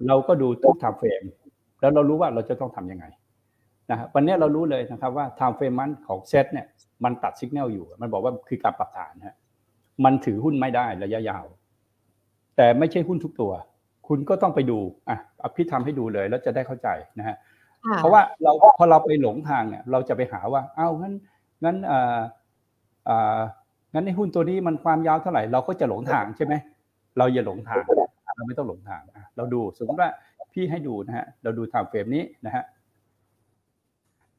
เราก็ดูทุกไทม์เฟรมแล้วเรารู้ว่าเราจะต้องทำยังไงนะครับวันนี้เรารู้เลยนะครับว่าไทม์เฟรมมันของเซตเนี่ยมันตัดสัญญาณอยู่มันบอกว่าคือการปรับฐานฮะมันถือหุ้นไม่ได้ระยะยาวแต่ไม่ใช่หุ้นทุกตัวคุณก็ต้องไปดูอ่ะพี่ทำให้ดูเลยแล้วจะได้เข้าใจนะฮะเพราะว่าเราพอเราไปหลงทางเนี่ยเราจะไปหาว่าเอ้างั้นในหุ้นตัวนี้มันความยาวเท่าไหร่เราก็จะหลงทางใช่ไหมเราอย่าหลงทางเราไม่ต้องหลงทางเราดูสมมติว่าพี่ให้ดูนะฮะเราดูไทม์เฟรมนี้นะฮะ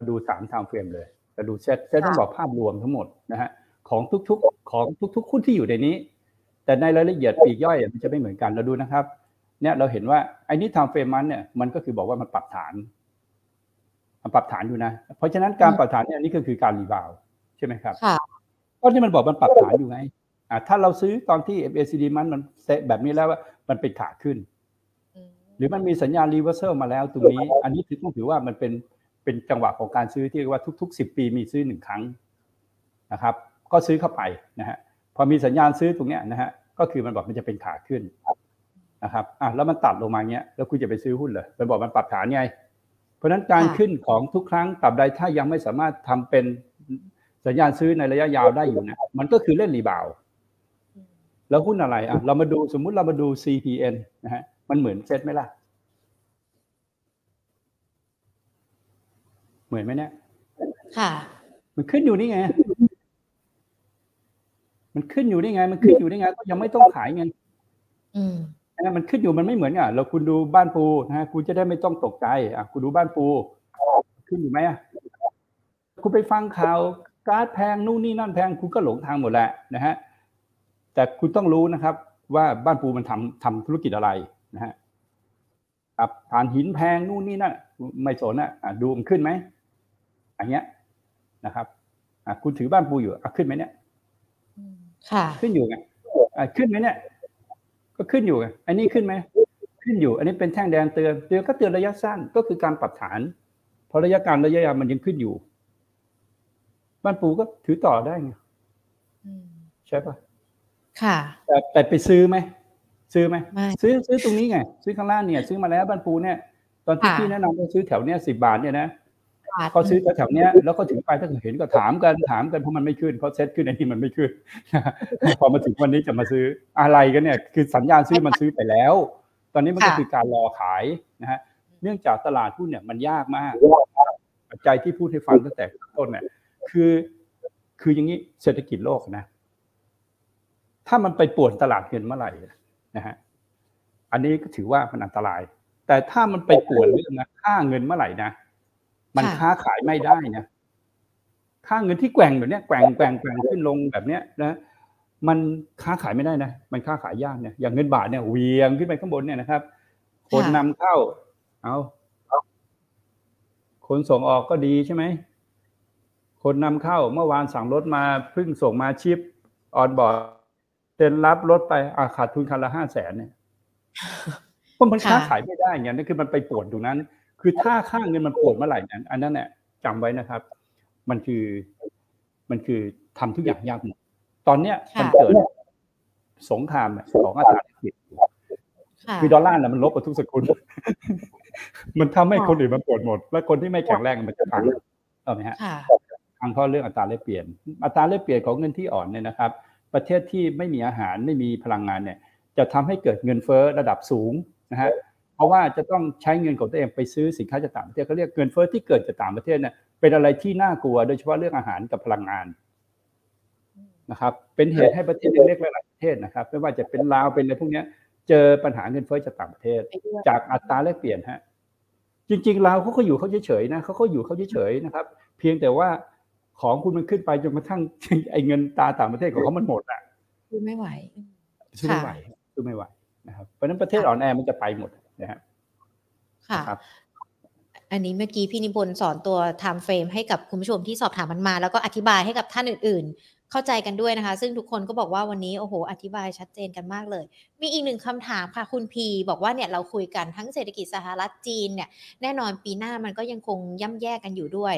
ดู3ไทม์เฟรมเลยเราดูเซตต้องบอกภาพรวมทั้งหมดนะฮะของทุกหุ้นที่อยู่ในนี้แต่ในรายละเอียดปลีกย่อยมันจะไม่เหมือนกันเราดูนะครับเนี่ยเราเห็นว่าไอ้นี่ไทม์เฟรมมันเนี่ยมันก็คือบอกว่ามันปรับฐานอยู่นะเพราะฉะนั้นการปรับฐานเนี่ยนี่ก็คือการรีบาวใช่ไหมครับก็ที่มันบอกมันปรับฐานอยู่ไงถ้าเราซื้อตอนที่ MACD มันเซตแบบนี้แล้วว่ามันเป็นขาขึ้นหรือมันมีสัญญาณรีเวอร์เซอร์มาแล้วตรงนี้อันนี้ต้องถือว่ามันเป็นจังหวะของการซื้อที่เรียกว่าทุกๆ10ปีมีซื้อ1ครั้งนะครับก็ซื้อเข้าไปนะฮะพอมีสัญญาณซื้อตรงเนี้ยนะฮะก็คือมันบอกมันจะเป็นขาขึ้นนะครับแล้วมันตัดลงมาเงี้ยแล้วคุณจะไปซื้อหุ้นเหรอมันบอกมันปรับฐานไงเพราะฉะนั้นการขึ้นของทุกครั้งตราบใดถ้ายังไม่สามารถทำเป็นสัญญาณซื้อในระยะยาวได้อยู่นะมันก็คือเล่นรีบาวแล้วหุ้นอะไรเรามาดูสมมุติเรามาดู CPN นะฮะมันเหมือนเซตไหมล่ะเหมือนไหมเนี่ยค่ะมันขึ้นอยู่นี่ไงก็ยังไม่ต้องขายไงนะมันขึ้นอยู่มันไม่เหมือนอ่ะเราคุณดูบ้านปูนะฮะคุณจะได้ไม่ต้องตกใจคุณดูบ้านปูขึ้นอยู่ไหมคุณไปฟังข่าวก๊าซแพงนู่นนี่นั่นแพงคุณก็หลงทางหมดแหละนะฮะแต่คุณต้องรู้นะครับว่าบ้านปูมันทำธุรกิจอะไรนะฮะถ่านหินแพงนู่นนี่นั่นไม่สนดูมันขึ้นไหมอย่างเงี้ยนะครับคุณถือบ้านปูอยู่ขึ้นไหมเนี่ยค่ะขึ้นอยู่ไงขึ้นไหมเนี่ยก็ขึ้นอยู่ไงอันนี้ขึ้นไหมขึ้นอยู่อันนี้เป็นแท่งแดงเตือนก็เตือนระยะสั้นก็คือการปรับฐานพอระยะการระยะยาวมันยังขึ้นอยู่บ้านปูก็ถือต่อได้ไงใช่ป่ะค่ะแต่ไปซื้อไหมซื้อตรงนี้ไงซื้อข้างล่างเนี่ยซื้อมาแล้วบ้านปูเนี่ยตอนที่พี่แนะนำว่าซื้อแถวเนี้ย10 บาทเนี่ยนะเขาซื้อแถวเนี้ยแล้วก็ถึงไปถ้าเห็นก็ถามกันเพราะมันไม่ขึ้นเขาเซ็ตขึ้นอันนี้มันไม่ขึ้นพอมาถึงวันนี้จะมาซื้ออะไรกันเนี่ยคือสัญญาณซื้อมันซื้อไปแล้วตอนนี้มันก็คือการรอขายนะฮะเนื่องจากตลาดหุ้นเนี่ยมันยากมากปัจจัยที่พูดให้ฟังตั้งแต่ต้นเนี่ยคืออย่างนี้เศรษฐกิจโลกนะถ้ามันไปป่วนตลาดเงินเมื่อไหร่นะฮะอันนี้ก็ถือว่ามันอันตรายแต่ถ้ามันไปป่วนเรื่องค่าเงินเมื่อไหร่นะมันค้าขายไม่ได้นะค่าเงินที่แกว่งแบบเนี้ยแกว่งขึ้นลงแบบเนี้ยนะมันค้าขายไม่ได้นะมันค้าขายยากเนี่ยอย่างเงินบาทเนี่ยเวียงขึ้นไปข้างบนเนี่ยนะครับคนนำเข้าเอาคนส่งออกก็ดีใช่ไหมคนนำเข้าเมื่อวานสั่งรถมาเพิ่งส่งมาชิปออนบอร์ดเซ็นรับรถไปขาดทุนคันละ500,000เนี่ยเพราะมันค้าขายไม่ได้อย่างนั้นคือมันไปป่วนตรงนั้นคือถ้าค่าเงินมันปวดเมื่อไหร่นั้นอันนั้นเนี่ยจำไว้นะครับมันคือทำทุกอย่างยากหมดตอนเนี้ยมันเกิดสงครามของอัตราแลกเปลี่ยนคือดอลลาร์น่ะมันลบกับทุกสกุลมันทำให้คนอื่นมันปวดหมดแล้วคนที่ไม่แข็งแรงมันจะพังเอาไหมฮะพังเพราะเรื่องอัตราแลกเปลี่ยนของเงินที่อ่อนเนี่ยนะครับประเทศที่ไม่มีอาหารไม่มีพลังงานเนี่ยจะทำให้เกิดเงินเฟ้อระดับสูงนะฮะเพราะว่าจะต้องใช้เงินของตัวเองไปซื้อสินค้าจากต่างประเทศเขาเรียกเงินเฟ้อที่เกิดจากต่างประเทศเนี่ยเป็นอะไรที่น่ากลัวโดยเฉพาะเรื่องอาหารกับพลังงานนะครับเป็นเหตุให้ประเทศเล็กๆหลายประเทศนะครับไม่ว่าจะเป็นลาวเป็นอะไรพวกนี้เจอปัญหาเงินเฟ้อจากต่างประเทศจากอัตราแลกเปลี่ยนฮะจริงๆลาวเขาก็อยู่เขาเฉยๆนะเขาก็อยู่เขาเฉยๆนะครับเพียงแต่ว่า ของคุณมันขึ้นไปจนกระทั่งไอ้เงินตาต่างประเทศของเขามันหมดอ่ะคือไม่ไหวคือไม่ไหวคือไม่ไหวนะครับเพราะฉะนั้นประเทศอ่อนแอมันจะไปหมดนะฮะค่ะอันนี้เมื่อกี้พี่นิพนธ์สอนตัว time frame ให้กับคุณผู้ชมที่สอบถามมันมาแล้วก็อธิบายให้กับท่านอื่นๆเข้าใจกันด้วยนะคะซึ่งทุกคนก็บอกว่าวันนี้โอ้โหอธิบายชัดเจนกันมากเลยมีอีกหนึ่งคำถามค่ะคุณพีบอกว่าเนี่ยเราคุยกันทั้งเศรษฐกิจสหรัฐจีนเนี่ยแน่นอนปีหน้ามันก็ยังคงย่ำแย่กันอยู่ด้วย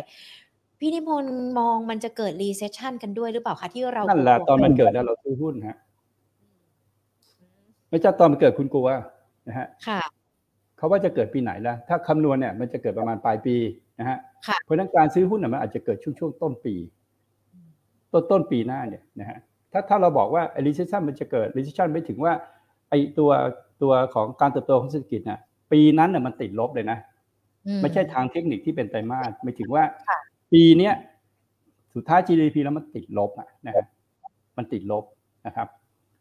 พี่นิพนธ์มองมันจะเกิด recession กันด้วยหรือเปล่าคะที่เรานั่นแหละตอนมันเกิดแล้วเราซื้อหุ้นฮะไม่ใช่ตอนมันเกิดคุณกลัวนะฮะค่ะเขาว่าจะเกิดปีไหนล่ะถ้าคำนวณเนี่ยมันจะเกิดประมาณปลายปีนะฮะเพราะฉะนั้นการซื้อหุ้นเนี่ยมันอาจจะเกิดช่วงต้นปีต้นปีหน้าเนี่ยนะฮะถ้าเราบอกว่า recession มันจะเกิด recession ไม่ถึงว่าไอตัวของการเติบโตของเศรษฐกิจน่ะปีนั้นน่ะมันติดลบเลยนะไม่ใช่ทางเทคนิคที่เป็นไตรมาสไม่ถึงว่าปีเนี้ยสุดท้าย GDP แล้วมันติดลบอ่ะนะฮะมันติดลบนะครับ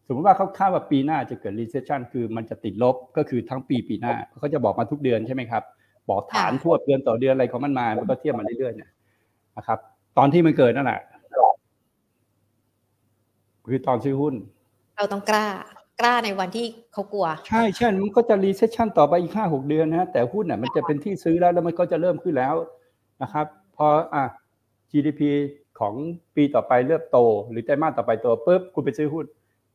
สมมติว่าเขาคาดว่าปีหน้าจะเกิด recession คือมันจะติดลบก็คือทั้งปีหน้าเขาจะบอกมาทุกเดือนใช่ไหมครับบอกฐานทั่วเดือนต่อเดือนอะไรของมันมามันก็เทียบมาเรื่อยๆเนี่ยนะครับตอนที่มันเกิดนั่นแหละคือตอนซื้อหุ้นเราต้องกล้าในวันที่เขากลัวใช่ใช่มันก็จะ recession ต่อไปอีก 5-6 เดือนนะแต่หุ้นน่ะมันจะเป็นที่ซื้อแล้วมันก็จะเริ่มขึ้นแล้วนะครับพอGDP ของปีต่อไปเริ่มโตหรือไตรมาสต่อไปโตปุ๊บคุณไปซื้อหุ้น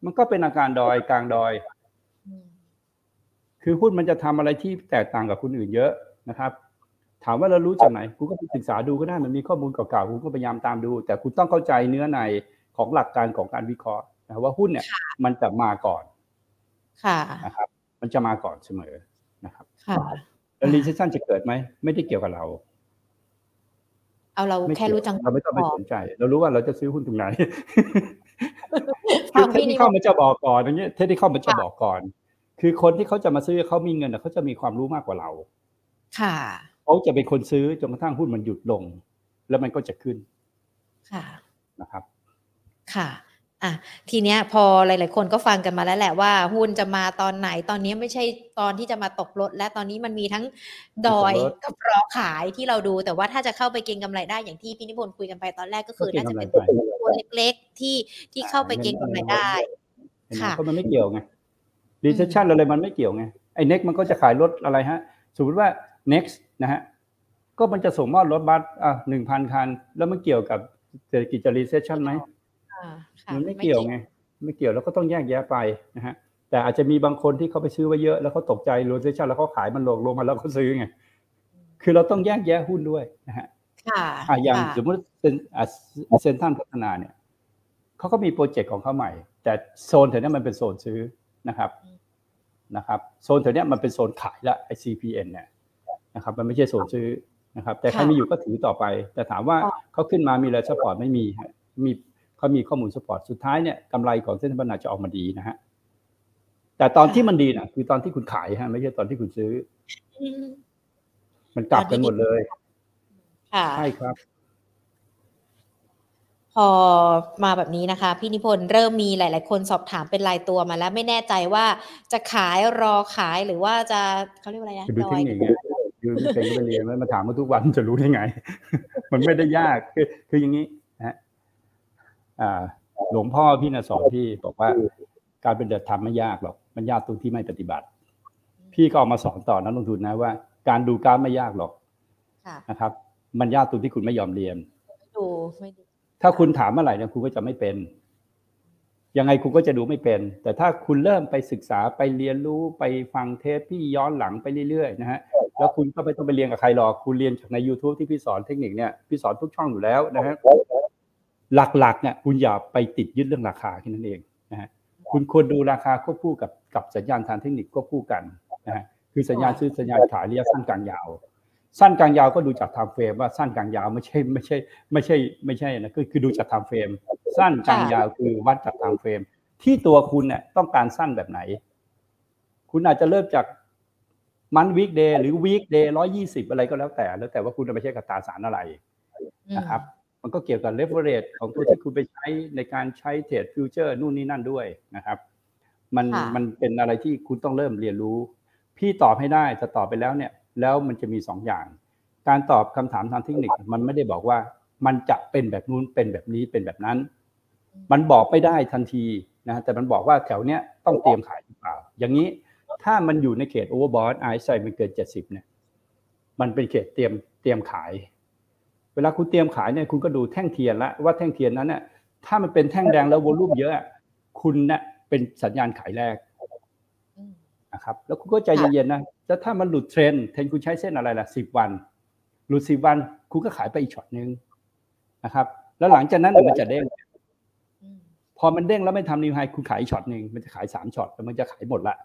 มันก็เป็นอาการดอยกลางดอยคือหุ้นมันจะทำอะไรที่แตกต่างกับคนอื่นเยอะนะครับถามว่าเรารู้จากไหนคุณก็ไปศึกษาดูก็ได้มันมีข้อมูลเก่าๆคุณก็พยายามตามดูแต่คุณต้องเข้าใจเนื้อในของหลักการของการวิเคราะห์นะว่าหุ้นเนี่ยมันจะมาก่อนนะครับมันจะมาก่อนเสมอนะครับแล้ว recession จะเกิดไหมไม่ได้เกี่ยวกับเราเอาเราแค่รู้จังเราไม่ต้องไปสนใจเรารู้ว่าเราจะซื้อหุ้นตรงไหนเทคนิคมันจะบอกก่อนอย่างเงี้ยเทคนิคมันจะบอกก่อนคือคนที่เขาจะมาซื้อเขามีเงินน่ะเขาจะมีความรู้มากกว่าเราค่ะเขาจะเป็นคนซื้อจนกระทั่งหุ้นมันหยุดลงแล้วมันก็จะขึ้นค่ะนะครับค่ะทีเนี้ยพอหลายๆคนก็ฟังกันมาแล้วแหละว่าหุ้นจะมาตอนไหนตอนนี้ไม่ใช่ตอนที่จะมาตกรถและตอนนี้มันมีทั้งดอยกับรอขายที่เราดูแต่ว่าถ้าจะเข้าไปเก็งกำไรได้อย่างที่พี่นิพนธ์คุยกันไปตอนแรกก็คือน่าจะเป็นตัวเล็กๆที่เข้าไปเก็งกำไรได้ค่ะเพราะมันไม่เกี่ยวไง recession อะไรมันไม่เกี่ยวไงไอ้ Next มันก็จะขายรถอะไรฮะสมมติว่า Next นะฮะก็มันจะส่งมอบรถบัส 1,000 คันแล้วมันเกี่ยวกับเศรษฐกิจ recession มั้ยมันไม่เกี่ยวไงไม่เกี่ยวแล้วก็ต้องแยกแยะไปนะฮะแต่อาจจะมีบางคนที่เขาไปซื้อไว้เยอะแล้วเขาตกใจโลเซชั่นแล้วเขาขายมันลงมาแล้วเขาซื้อไงคือเราต้องแยกแยะหุ้นด้วยนะฮะอย่างสมมติเซ็นทรัลพัฒนาเนี่ยเขาก็มีโปรเจกต์ของเขาใหม่แต่โซนแถวนี้มันเป็นโซนซื้อนะครับโซนแถวนี้มันเป็นโซนขายละไอ้ CPN เนี่ยนะครับมันไม่ใช่โซนซื้อนะครับแต่ใครมีอยู่ก็ถือต่อไปแต่ถามว่าเขาขึ้นมามีอะไรซัพพอร์ตไม่มีเขามีข้อมูลซัพพอร์ตสุดท้ายเนี่ยกำไรของเซ็นทรัลพัฒนาจะออกมาดีนะฮะแต่ตอนที่มันดีน่ะคือตอนที่คุณขายฮะไม่ใช่ตอนที่คุณซื้อมันกลับกันหมดเลยค่ะใช่ครับพอมาแบบนี้นะคะพี่นิพนธ์เริ่มมีหลายๆคนสอบถามเป็นรายตัวมาแล้วไม่แน่ใจว่าจะขายรอขายหรือว่าจะเขาเรียกว่าอะไรนะดูเทคนิคยืมเซ็งไปเรียนมาถามมาทุกวันจะรู้ได้ไงมันไม่ได้ยากคืออย่างนี้หลวงพ่อพี่นะสอนพี่บอกว่าการเป็นเดชธรรมไม่ยากหรอกมันยากตรงที่ไม่ปฏิบัติพี่ก็เอามาสอนต่อนักลงทุนนะว่าการดูกราฟไม่ยากหรอกนะครับมันยากตรงที่คุณไม่ยอมเรียนถ้าคุณถามเมื่อไหร่เนี่ยคุณก็จะไม่เป็นยังไงคุณก็จะดูไม่เป็นแต่ถ้าคุณเริ่มไปศึกษาไปเรียนรู้ไปฟังเทปพี่ย้อนหลังไปเรื่อยๆนะฮะแล้วคุณก็ไม่ต้องไปเรียนกับใครหรอกคุณเรียนจากใน YouTube ที่พี่สอนเทคนิคเนี่ยพี่สอนทุกช่องอยู่แล้วนะฮะหลักๆเนี่ยคุณอย่าไปติดยึดเรื่องราคาแค่นั้นเองนะฮะคุณควรดูราคาควบคู่กับสัญญาณทางเทคนิคควบคู่กันนะฮะคือสัญญาณซื้อสัญญาณขายระยะสั้นกลางยาวสั้นกลางยาวก็ดูจากไทม์เฟรมว่าสั้นกลางยาวไม่ใช่นะคือดูจากไทม์เฟรมสั้นกลางยาวคือวัดจากไทม์เฟรมที่ตัวคุณเนี่ยต้องการสั้นแบบไหนคุณอาจจะเริ่มจากมันวีคเดย์หรือวีคเดย์120อะไรก็แล้วแต่ว่าคุณจะไปใช้กับตราสารอะไรนะครับมันก็เกี่ยวกับ leverage ของตัวที่คุณไปใช้ในการใช้เทรดฟิวเจอร์นู่นนี่นั่นด้วยนะครับมันเป็นอะไรที่คุณต้องเริ่มเรียนรู้พี่ตอบให้ได้จะตอบไปแล้วเนี่ยแล้วมันจะมี2 อย่างการตอบคำถามทางเทคนิคมันไม่ได้บอกว่า มันจะเป็นแบบนู้นเป็นแบบนี้เป็นแบบนั้นมันบอกไม่ได้ทันทีนะแต่มันบอกว่าแถวเนี้ยต้องเตรียมขายหรือเปล่าอย่างนี้ถ้ามันอยู่ในเขต Overbought RSI มันเกิน70เนี่ยมันเป็นเขตเตรียมขายเวลาคุณเตรียมขายเนี่ยคุณก็ดูแท่งเทียนละว่าแท่งเทียนนั้นน่ะถ้ามันเป็นแท่งแดงแล้ววอลุ่มเยอะคุณน่ะเป็นสัญญาณขายแรกนะครับแล้วคุณก็ใจเย็นๆนะแล้วถ้ามันหลุดเทรนด์คุณใช้เส้นอะไรล่ะ10วันหลุด10วันคุณก็ขายไปอีกช็อตนึงนะครับแล้วหลังจากนั้นมันจะเด้งพอมันเด้งแล้วไม่ทำนิวไฮคุณขายอีกช็อตนึงมันจะขาย3ช็อตแล้วมันจะขายหมดละ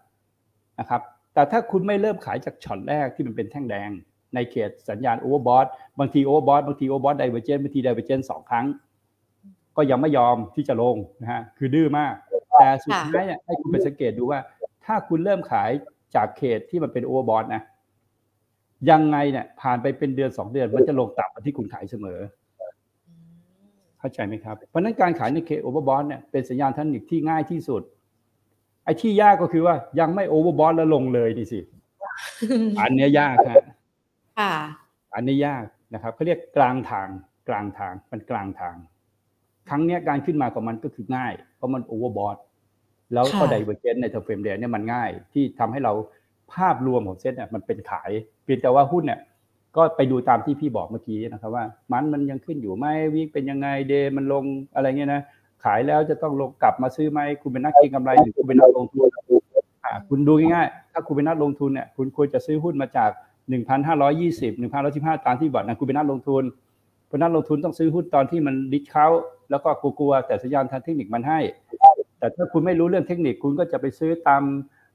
นะครับแต่ถ้าคุณไม่เริ่มขายจากช็อตแรกที่มันเป็นแท่งแดงในเขตสัญญาณ Overbought บางที Overbought บางที Overbought Divergence บางที Divergence 2 ครั้งก็ยังไม่ยอมที่จะลงนะฮะคือดื้อมากแต่สุดท้ายเนี่ยให้คุณไปสังเกตดูว่าถ้าคุณเริ่มขายจากเขตที่มันเป็น Overbought นะยังไงเนี่ยผ่านไปเป็นเดือน2เดือนมันจะลงต่ำกว่าที่คุณขายเสมอเข้าใจไหมครับเพราะนั้นการขายในเขต Overbought เนี่ยเป็นสัญญาณเทคนิคที่ง่ายที่สุดไอ้ที่ยากก็คือว่ายังไม่ Overbought แล้วลงเลยนี่สิอันนี้ยากฮะอันนี้ยากนะครับเขาเรียกกลางทางมันกลางทางครั้งนี้การขึ้นมาของมันก็คือง่ายเพราะมันโอเวอร์บอทแล้วก็ไดเวอร์เจนในเทอร์เฟรมเดย์เนี่ยมันง่ายที่ทำให้เราภาพรวมของเซ็ตเนี่ยมันเป็นขายเพียงแต่ว่าหุ้นเนี่ยก็ไปดูตามที่พี่บอกเมื่อกี้นะครับว่ามันยังขึ้นอยู่ไหมวีคเป็นยังไงเดย์มันลงอะไรเงี้ยนะขายแล้วจะต้องลงกลับมาซื้อไหมคุณเป็นนักเก็งกำไรหรือคุณเป็นนักลงทุนคุณดูง่ายๆถ้าคุณเป็นนักลงทุนเนี่ยคุณควรจะซื้อหุ้นมาจาก1,520 1,115 ตามที่บอกนะคุณเป็นนักลงทุนเพราะนักลงทุนต้องซื้อหุ้นตอนที่มันดิสเคาท์แล้วก็กลัวๆแต่สัญญาณทางเทคนิคมันให้แต่ถ้าคุณไม่รู้เรื่องเทคนิคคุณก็จะไปซื้อตาม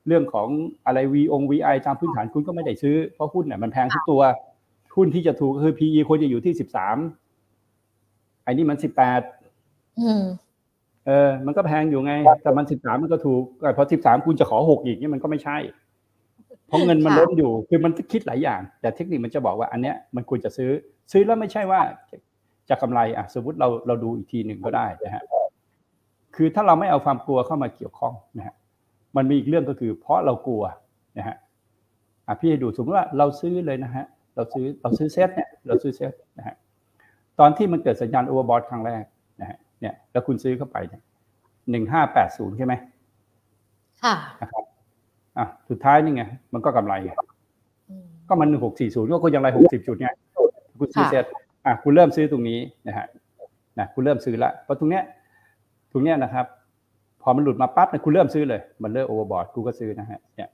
เรื่องของอะไร VI ตามพื้นฐานคุณก็ไม่ได้ซื้อเพราะหุ้นน่ะมันแพงทุกตัวหุ้นที่จะถูกก็คือ PE ควรจะอยู่ที่13ไอ้นี่มัน18มันก็แพงอยู่ไงแต่มัน13มันก็ถูกพอ13คุณจะขอ6อีกนี่มันก็ไม่ใช่เพราะเงินมันล้นอยู่คือมันคิดหลายอย่างแต่เทคนิคมันจะบอกว่าอันเนี้ยมันควรจะซื้อแล้วไม่ใช่ว่าจะกำไรอ่ะสมมุติเราดูอีกทีหนึ่งก็ได้นะฮะคือถ้าเราไม่เอาความกลัวเข้ามาเกี่ยวข้องนะฮะมันมีอีกเรื่องก็คือเพราะเรากลัวนะฮะอ่ะพี่ให้ดูสมมติว่าเราซื้อเลยนะฮะเราซื้อเซตเนี่ยเราซื้อเซตนะฮะตอนที่มันเกิดสัญญาณโอเวอร์บอทครั้งแรกนะฮะเนี่ยแล้วคุณซื้อเข้าไปเนี่ย1580ใช่ไหมค่ะนะครับอ่ะสุดท้ายนี่ไงมันก็กำไรก็มัน640ก็ยังไร60จุดไงคุณซื้อเสร็จอ่ะคุณเริ่มซื้อตรงนี้นะฮะนะคุณเริ่มซื้อละเพราะตรงเนี้ยนะครับพอมันหลุดมาปั๊บนะคุณเริ่มซื้อเลยมันเริ่มโอเวอร์บอทกูก็ซื้อนะฮะเนี่ย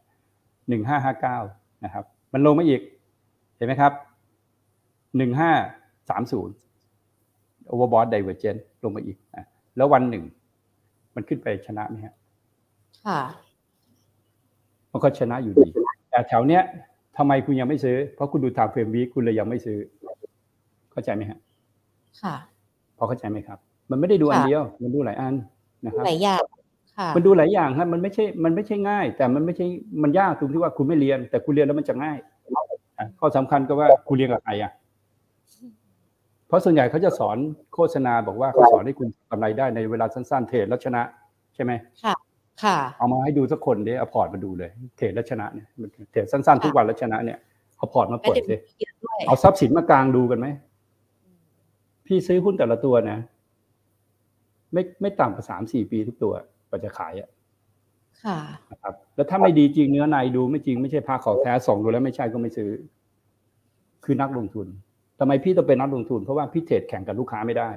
1559นะครับมันลงมาอีกเห็นไหมครับ1530โอเวอร์บอทไดเวอร์เจนลงมาอีกนะแล้ววันหนึ่งมันขึ้นไปชนะมั้ยฮะค่ะมันก็ชนะอยู่ดีแต่แถวเนี้ยทำไมคุณยังไม่ซื้อเพราะคุณดูทางเฟรมวีคคุณเลยยังไม่ซื้อเข้าใจไหมฮะค่ะพอเข้าใจไหมครับมันไม่ได้ดูอันเดียวมันดูหลายอันนะครับหลายอย่างค่ะมันดูหลายอย่างฮะมันไม่ใช่ง่ายแต่มันไม่ใช่มันยากตรงที่ว่าคุณไม่เรียนแต่คุณเรียนแล้วมันจะง่ายข้อสำคัญก็ว่าคุณเรียนกับใครอ่ะเพราะส่วนใหญ่เขาจะสอนโฆษณาบอกว่าเขาสอนให้คุณทำอะไรได้ในเวลาสั้นๆเทรดแล้วชนะใช่ไหมค่ะเอามาให้ดูสักคนดิเอาพอร์ตมาดูเลยเทรดแล้วชนะเนี่ยเทรดสั้นๆทุกวันแล้วชนะเนี่ยเอาพอร์ตมาเปิดสิเอาทรัพย์สินมากลางดูกันไหมพี่ซื้อหุ้นแต่ละตัวนะไม่ต่ำกว่า 3-4 ปีทุกตัวกว่าจะขายอ่ะค่ะนะครับแล้วถ้าไม่ดีจริงเนื้อในดูไม่จริงไม่ใช่ผ้าขาวแท้ส่องดูแล้วไม่ใช่ก็ไม่ซื้อคือนักลงทุนทำไมพี่ต้องเป็นนักลงทุนเพราะว่าพี่เทรดแข่งกับลูกค้าไม่ได้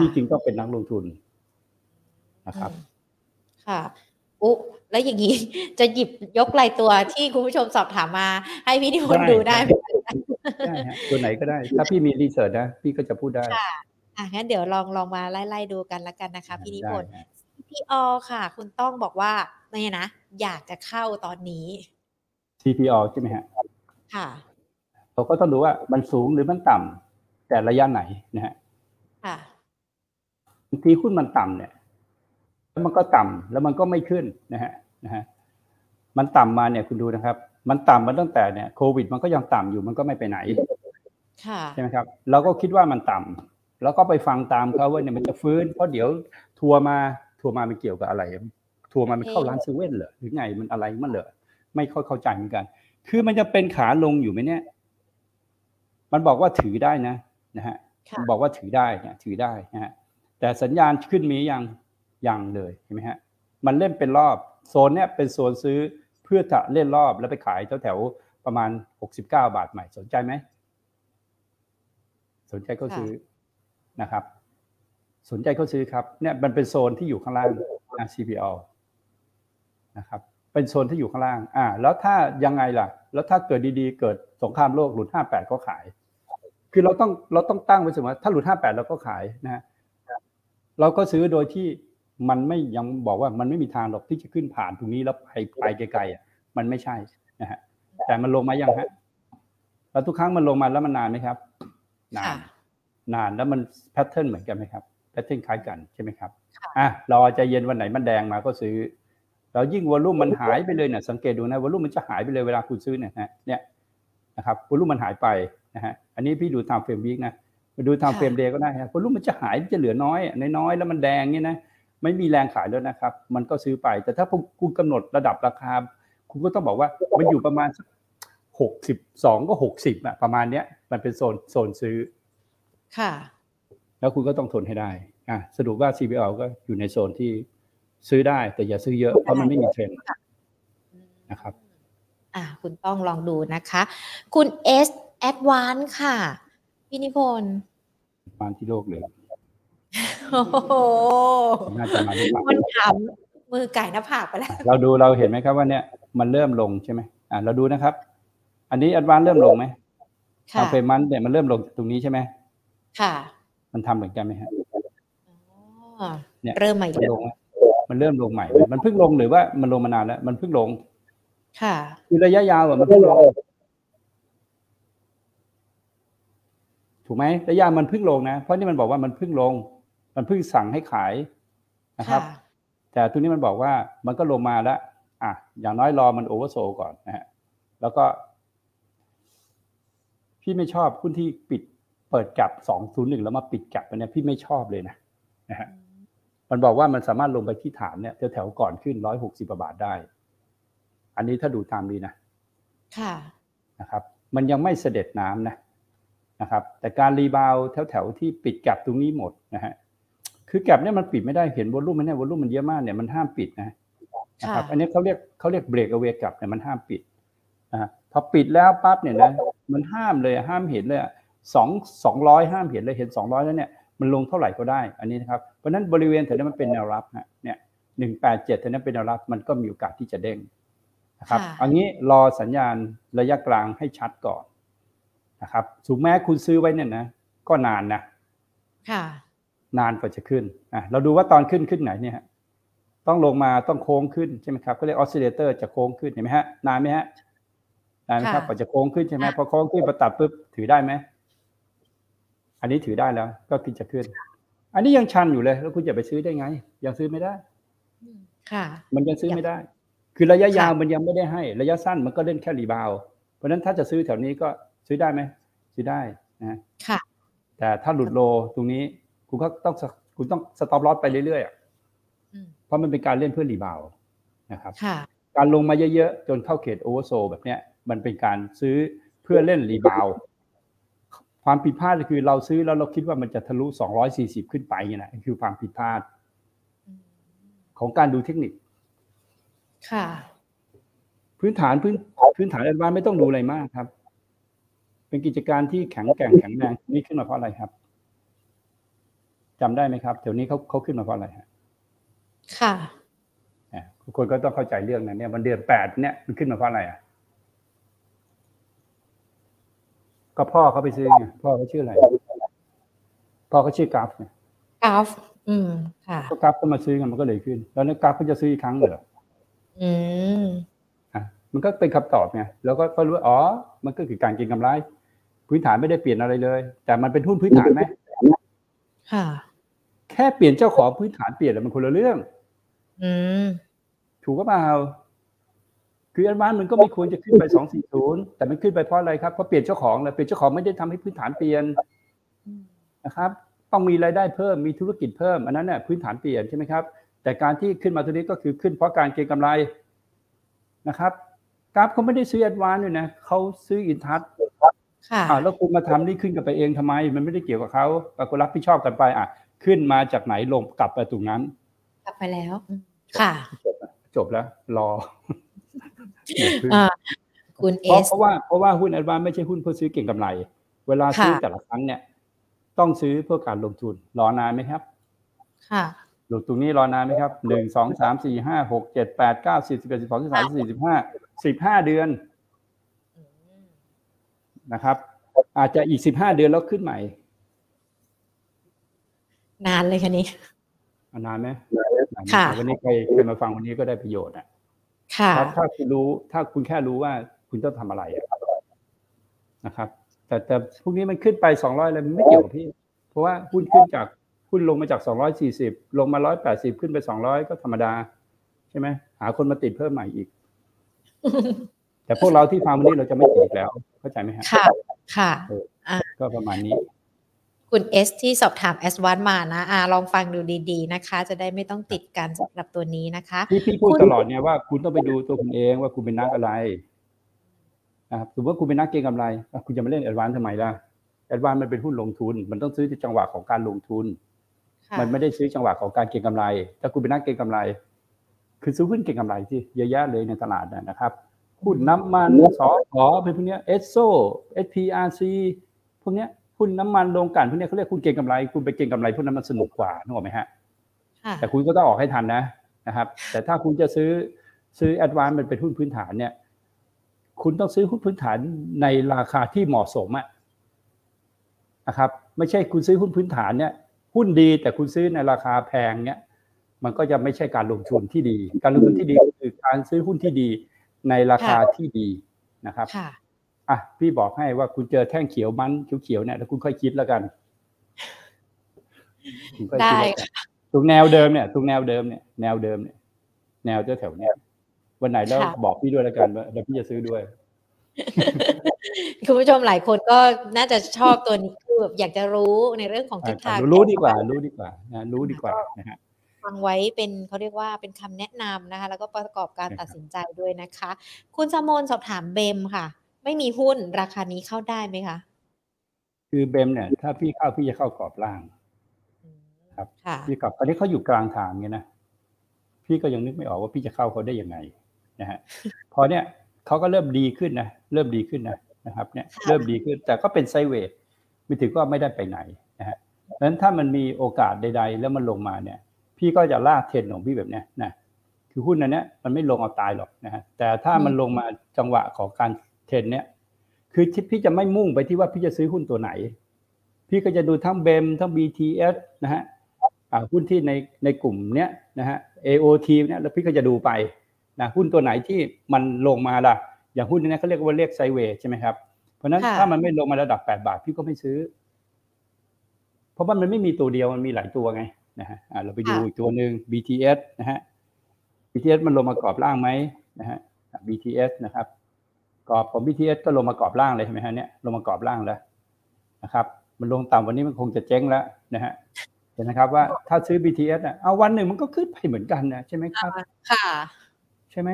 พี่จริงต้องเป็นนักลงทุนนะครับค่ะแล้วอย่างนี้จะหยิบยกรายตัวที่คุณผู้ชมสอบถามมาให้พี่นิพนธ์ดูได้ไหมได้ฮะตัวไหนก็ได้ถ้าพี่มีรีเสิร์ชนะพี่ก็จะพูดได้ค่ะงั้นเดี๋ยวลองมาไล่ดูกันละกันนะคะพี่นิพนธ์ CPO ค่ะคุณต้องบอกว่าเนี่ยนะอยากจะเข้าตอนนี้ CPO ใช่ไหมฮะค่ะเราก็ต้องดูว่ามันสูงหรือมันต่ำแต่ระยะไหนนะฮะค่ะบางทีหุ้นมันต่ำเนี่ยแล้วมันก็ต่ำแล้วมันก็ไม่ขึ้นนะฮะมันต่ำมาเนี่ยคุณดูนะครับมันต่ำมาตั้งแต่เนี่ยโควิดมันก็ยังต่ำอยู่มันก็ไม่ไปไหนใช่ไหมครับเราก็คิดว่ามันต่ำแล้วก็ไปฟังตามเขาว่าเนี่ยมันจะฟื้นเพราะเดี๋ยวทัวร์มามันเกี่ยวกับอะไรทัวร์มามันเข้าร้านเซเว่นเหรอหรือไงมันอะไรมันเหรอไม่ค่อยเข้าใจเหมือนกันคือมันจะเป็นขาลงอยู่ไหมเนี่ยมันบอกว่าถือได้นะฮะ บอกว่าถือได้เนี่ยถือได้นะฮะแต่สัญญาณขึ้นมียังเลยเห็นไหมฮะมันเล่นเป็นรอบโซนเนี่ยเป็นโซนซื้อเพื่อจะเล่นรอบแล้วไปขายแถวประมาณ69บาทใหม่สนใจไหมสนใจก็ซื้อนะครับสนใจก็ซื้อครับเนี่ยมันเป็นโซนที่อยู่ข้างล่าง CPL นะครับเป็นโซนที่อยู่ข้างล่างแล้วถ้ายังไงล่ะแล้วถ้าเกิดดีๆเกิดสงครามโลกหลุด58ก็ขายคือเราต้องตั้งไว้เสมอถ้าหลุด58เราก็ขายนะฮะเราก็ซื้อโดยที่มันไม่ยังบอกว่ามันไม่มีทางหรอกที่จะขึ้นผ่านตรงนี้แล้วไปไกลๆอ่ะมันไม่ใช่นะฮะแต่มันลงมายังฮะแล้วทุกครั้งมันลงมาแล้วมันนานไหมครับนานแล้วมันแพทเทิร์นเหมือนกันไหมครับแพทเทิร์นคล้ายกันใช่ไหมครับเราใจเย็นวันไหนมันแดงมาก็ซื้อแล้วยิ่งวอลลุ่มมันหายไปเลยเนี่ยสังเกตดูนะวอลลุ่มมันจะหายไปเลยเวลาคุณซื้อเนี่ยฮะเนี่ยนะครับวอลลุ่มมันหายไปนะฮะอันนี้พี่ดูตามเฟรมวีคนะมาดูตามเฟรมเดย์ก็ได้ครับวอลลุ่มมันจะหายจะเหลือน้อยแล้วมันแดงนี่นะไม่มีแรงขายแล้วนะครับมันก็ซื้อไปแต่ถ้าคุณกำหนดระดับราคาคุณก็ต้องบอกว่ามันอยู่ประมาณสัก62ก็60อะประมาณเนี้ยมันเป็นโซนซื้อค่ะแล้วคุณก็ต้องทนให้ได้สรุปว่า CPL ก็อยู่ในโซนที่ซื้อได้แต่อย่าซื้อเยอะเพราะมันไม่มีเทรนด์นะครับคุณต้องลองดูนะคะคุณ S Advance ค่ะพี่นิพนธ์มาที่โลกเลยโอ้โหมันถามมือไก่หน้าผากไปแล้วเราเห็นไหมครับว่าเนี่ยมันเริ่มลงใช่ไหมเราดูนะครับอันนี้ Advance เริ่มลงไหมทางเฟรมมันเนี่ยมันเริ่มลงตรงนี้ใช่ไหมค่ะมันทำเหมือนกันไหมฮะเนี่ยเริ่มใหม่ลงมันเริ่มลงใหม่มันเพิ่งลงหรือว่ามันลงมานานแล้วมันเพิ่งลงค่ะคือระยะยาวอ่ะมันเพิ่งลงถูกไหมระยะมันเพิ่งลงนะเพราะนี่มันบอกว่ามันเพิ่งลงมันเพิ่งสั่งให้ขายนะครับแต่ตรงนี้มันบอกว่ามันก็ลงมาแล้วอย่างน้อยรอมันโอเวอร์โซลก่อนนะฮะแล้วก็พี่ไม่ชอบหุ้นที่เปิดกลับ201แล้วมาปิดกลับเนี่ยพี่ไม่ชอบเลยนะฮะมันบอกว่ามันสามารถลงไปที่ฐานเนี่ยแถวๆก่อนขึ้น160บาทได้อันนี้ถ้าดูตามดีนะค่ะนะครับมันยังไม่เสด็จน้ำนะครับแต่การรีบาวแถวๆที่ปิดแก็ปตรงนี้หมดนะฮะคือแก็ปเนี่ยมันปิดไม่ได้เห็นวอลลุ่มมันเนี่ยวอลลุ่มมันเยอะมากเนี่ยมันห้ามปิดนะครับอันนี้เขาเรียกเบรกเอาเวย์แก็ปเนี่ยมันห้ามปิดพอปิดแล้วปั๊บเนี่ยนะมันห้ามเลยห้ามเห็นเลย200ห้ามเห็นเลยเห็น200แล้วเนี่ยมันลงเท่าไหร่ก็ได้อันนี้นะครับเพราะนั้นบริเวณแถวนี้มันเป็นแนวรับฮะเนี่ย187แถวนั้นเป็นแนวรับมันก็มีโอกาสที่จะเด้งนะครับอันนี้รอสัญญาณระยะกลางให้ชัดก่อนนะครับถึงแม้คุณซื้อไว้เนี่ยนะก็นานนะค่ะนานกว่าจะขึ้นเราดูว่าตอนขึ้นไหนเนี่ยต้องลงมาต้องโค้งขึ้นใช่มั้ยครับก็เรียกออสซิลเลเตอร์จะโค้งขึ้นเห็นมั้ยฮะนานมั้ยฮะนานมั้ยครับกว่าจะโค้งขึ้นใช่มั้ยพอโค้งขึ้นประตัดปึ๊บถือได้มั้ยอันนี้ถือได้แล้วก็คิดจะขึ้นอันนี้ยังชันอยู่เลยแล้วคุณจะไปซื้อได้ไงยังซื้อไม่ได้ค่ะมันยังซื้อไม่ได้คือระยะยาวมันยังไม่ได้ให้ระยะสั้นมันก็เล่นแค่รีบาวเพราะฉะนั้นถ้าจะซื้อแถวนี้ก็ซื้อได้ไหมซื้อได้นะค่ะแต่ถ้าหลุดโลตรงนี้คุณก็ต้องสต็อปลอสไปเรื่อยๆเพราะมันเป็นการเล่นเพื่อรีบาวนะครับการลงมาเยอะๆจนเข้าเขตโอเวอร์โซลแบบเนี้ยมันเป็นการซื้อเพื่อเล่นรีบาวความผิดพลาดคือเราซื้อแล้วเราคิดว่ามันจะทะลุ240ขึ้นไปเนี่ยนะคือความผิดพลาดของการดูเทคนิคค่ะพื้นฐานแอดวานซ์ไม่ต้องดูอะไรมากครับเป็นกิจการที่แข็งแกร่งแข็งแรงนี่ขึ้นมาเพราะอะไรครับจำได้ไหมครับแถวนี้เขาขึ้นมาเพราะอะไรฮะค่ะทุกคนก็ต้องเข้าใจเรื่องนั้นเนี่ยวันเดือน8เนี่ยมันขึ้นมาเพราะอะไรอ่ะก็พ่อเขาไปซื้อไงพ่อเขาชื่ออะไรพ่อเขาชื่อกราฟไงกราฟค่ะก็กราฟก็มาซื้อกันมันก็เลยขึ้นแล้วกราฟก็จะซื้ออีกครั้งเหรอมันก็เป็นคำตอบไงแล้วก็รู้ว่าอ๋อมันก็คือการเก็งกำไรพื้นฐานไม่ได้เปลี่ยนอะไรเลยแต่มันเป็นหุ้นพื้นฐานไหมค่ะแค่เปลี่ยนเจ้าของพื้นฐานเปลี่ยนแล้วมันคนละเรื่องถูกก็เปล่าคือแอดวานซ์มันก็ไม่ควรจะขึ้นไป240แต่มันขึ้นไปเพราะอะไรครับเพราะเปลี่ยนเจ้าของแล้วเปลี่ยนเจ้าของไม่ได้ทำให้พื้นฐานเปลี่ยนนะครับต้องมีรายได้เพิ่มมีธุรกิจเพิ่มอันนั้นน่ะพื้นฐานเปลี่ยนใช่ไหมครับแต่การที่ขึ้นมาตัวนี้ก็คือขึ้นเพราะการเก็งกำไรนะครับกราฟเขาไม่ได้ซื้อแอดวานซ์ด้วยนะเขาซื้ออินทัช แล้วคุณมาทำนี่ขึ้นกันไปเองทำไมมันไม่ได้เกี่ยวกับเขาคุณรับผิดชอบกันไปอ่ะขึ้นมาจากไหนลงกลับไปตรงนั้นกลับไปแล้วค่ะจบแล้วรอคุณเอสเพราะว่าหุ้นแอดวานซ์ไม่ใช่หุ้นเพื่อซื้อเก่งกำไรเวลาซื้อแต่ละครั้งเนี่ยต้องซื้อเพื่อการลงทุนรอนานไหมครับค่ะหลุดตรงนี้รอนานไหมครับ1 2 3 4 5 6 7 8 9 10 11 12 13 14 15 15เดือนนะครับอาจจะอีก15เดือนแล้วขึ้นใหม่นานเลยค่ะนี่นานไหมค่ะวันนี้ใครมาฟังวันนี้ก็ได้ประโยชน์อ่ะค่ะถ้าคุณรู้ถ้าคุณแค่รู้ว่าคุณต้องทำอะไรนะครับแต่พวกนี้มันขึ้นไป200แล้วมันไม่เกี่ยวกับพี่เพราะว่าหุ้นขึ้นจากหุ้นลงมาจาก240ลงมา180ขึ้นไป200ก็ธรรมดาใช่ไหมหาคนมาติดเพิ่มใหม่อีกแต่พวกเราที่ฟังวันนี้เราจะไม่ติดแล้วเข้าใจไหมครับค่ะค่ะก็ประมาณนี้คุณเอสที่สอบถามแอดวานซ์มานะลองฟังดูดีๆนะคะจะได้ไม่ต้องติดกันสำหรับตัวนี้นะคะพี่พูดตลอดเนี่ยว่าคุณต้องไปดูตัวคุณเองว่าคุณเป็นนักอะไรนะครับสมมติว่าคุณเป็นนักเก็งกำไรคุณจะมาเล่นแอดวานซ์ทำไมล่ะแอดวานซ์มันเป็นหุ้นลงทุนมันต้องซื้อที่จังหวะของการลงทุนมันไม่ได้ซื้อจังหวะของการเก็งกำไรถ้าคุณเป็นนักเก็งกำไรคือซื้อหุ้นเก็งกำไรที่เยอะแยะเลยในตลาดนะครับหุ้นน้ำมันสอขอเป็นพวกเนี้ยเอสโซ SPRC พวกเนี้ยหุ้นน้ำมันโรงกลั่นพวกเนี้ยเขาเรียกหุ้นเก็งกำไรคุณไปเก็งกำไรพวกนั้นมันสนุกกว่านึกออกไหมฮะแต่คุณก็ต้องออกให้ทันนะครับแต่ถ้าคุณจะซื้อแอดวานซ์มันเป็นหุ้นพื้นฐานเนี่ยคุณต้องซื้อหุ้นพื้นฐานในราคาที่เหมาะสมอ่ะนะครับไม่ใช่คุณซื้อหุ้นพื้นฐานเนี่ยหุ้นดีแต่คุณซื้อในราคาแพงเนี่ยมันก็จะไม่ใช่การลงทุนที่ดีการลงทุนที่ดีคือการซื้อหุ้นที่ดีในราคาที่ดีนะครับพี่บอกให้ว่าคุณเจอแท่งเขียวมันเขียวๆเนี่ยแล้วคุณค่อยคิดแล้วกันได้ตรงแนวเดิมเนี่ยแนวแถวๆเนี้ยวันไหนแล้วบอกพี่ด้วยแล้วกันว่าเดี๋ยวพี่จะซื้อด้วยคุณผู้ชมหลายคนก็น่าจะชอบตัวนี้คือแบบอยากจะรู้ในเรื่องของทิศทางรู้ดีกว่านะฮะฟังไว้เป็นเขาเรียกว่าเป็นคำแนะนำนะคะแล้วก็ประกอบการตัดสินใจด้วยนะคะคุณสมนสอบถามเบมค่ะไม่มีหุ้นราคานี้เข้าได้ไหมคะคือเบมเนี่ยถ้าพี่เข้าพี่จะเข้ากรอบล่างครับพี่กรอบตอนนี้เขาอยู่กลางทางไงนะพี่ก็ยังนึกไม่ออกว่าพี่จะเข้าเขาได้ยังไงนะฮะพอเนี่ยเขาก็เริ่มดีขึ้นนะนะครับเนี่ยเริ่มดีขึ้นแต่ก็เป็นไซด์เวย์ไม่ถือว่าไม่ได้ไปไหนนะฮะเพราะฉะนั้นถ้ามันมีโอกาสใดๆแล้วมันลงมาเนี่ยพี่ก็จะลากเทรนด์ของพี่แบบเนี้ยนะคือหุ้นอันเนี้ยมันไม่ลงเอาตายหรอกนะฮะแต่ถ้ามันลงมาจังหวะของการเทรนด์เนี้ยคือพี่จะไม่มุ่งไปที่ว่าพี่จะซื้อหุ้นตัวไหนพี่ก็จะดูทั้ง BEM ทั้ง BTS นะฮะหุ้นที่ในกลุ่มเนี้ยนะฮะ AOT เนี่ยแล้วพี่ก็จะดูไปนะหุ้นตัวไหนที่มันลงมาล่ะอย่างหุ้นนี้เขาเรียกไซด์เวย์ใช่ไหมครับเพราะนั้นถ้ามันไม่ลงมาระดับ8บาทพี่ก็ไม่ซื้อเพราะว่ามันไม่มีตัวเดียวมันมีหลายตัวไงนะฮะเราไปดูอีกตัวนึง BTS นะฮะ BTS มันลงมากรอบล่างไหมนะฮะ BTS นะครับกรอบของ BTS ก็ลงมากรอบล่างเลยใช่ไหมฮะเนี่ยลงมากรอบล่างแล้วนะครับมันลงต่ำวันนี้มันคงจะเจ๊งแล้วนะฮะเห็นนะครับว่าถ้าซื้อ BTS อ่ะเอาวันหนึ่งมันก็ขึ้นไปเหมือนกันนะใช่ไหมครับค่ะใช่ไหม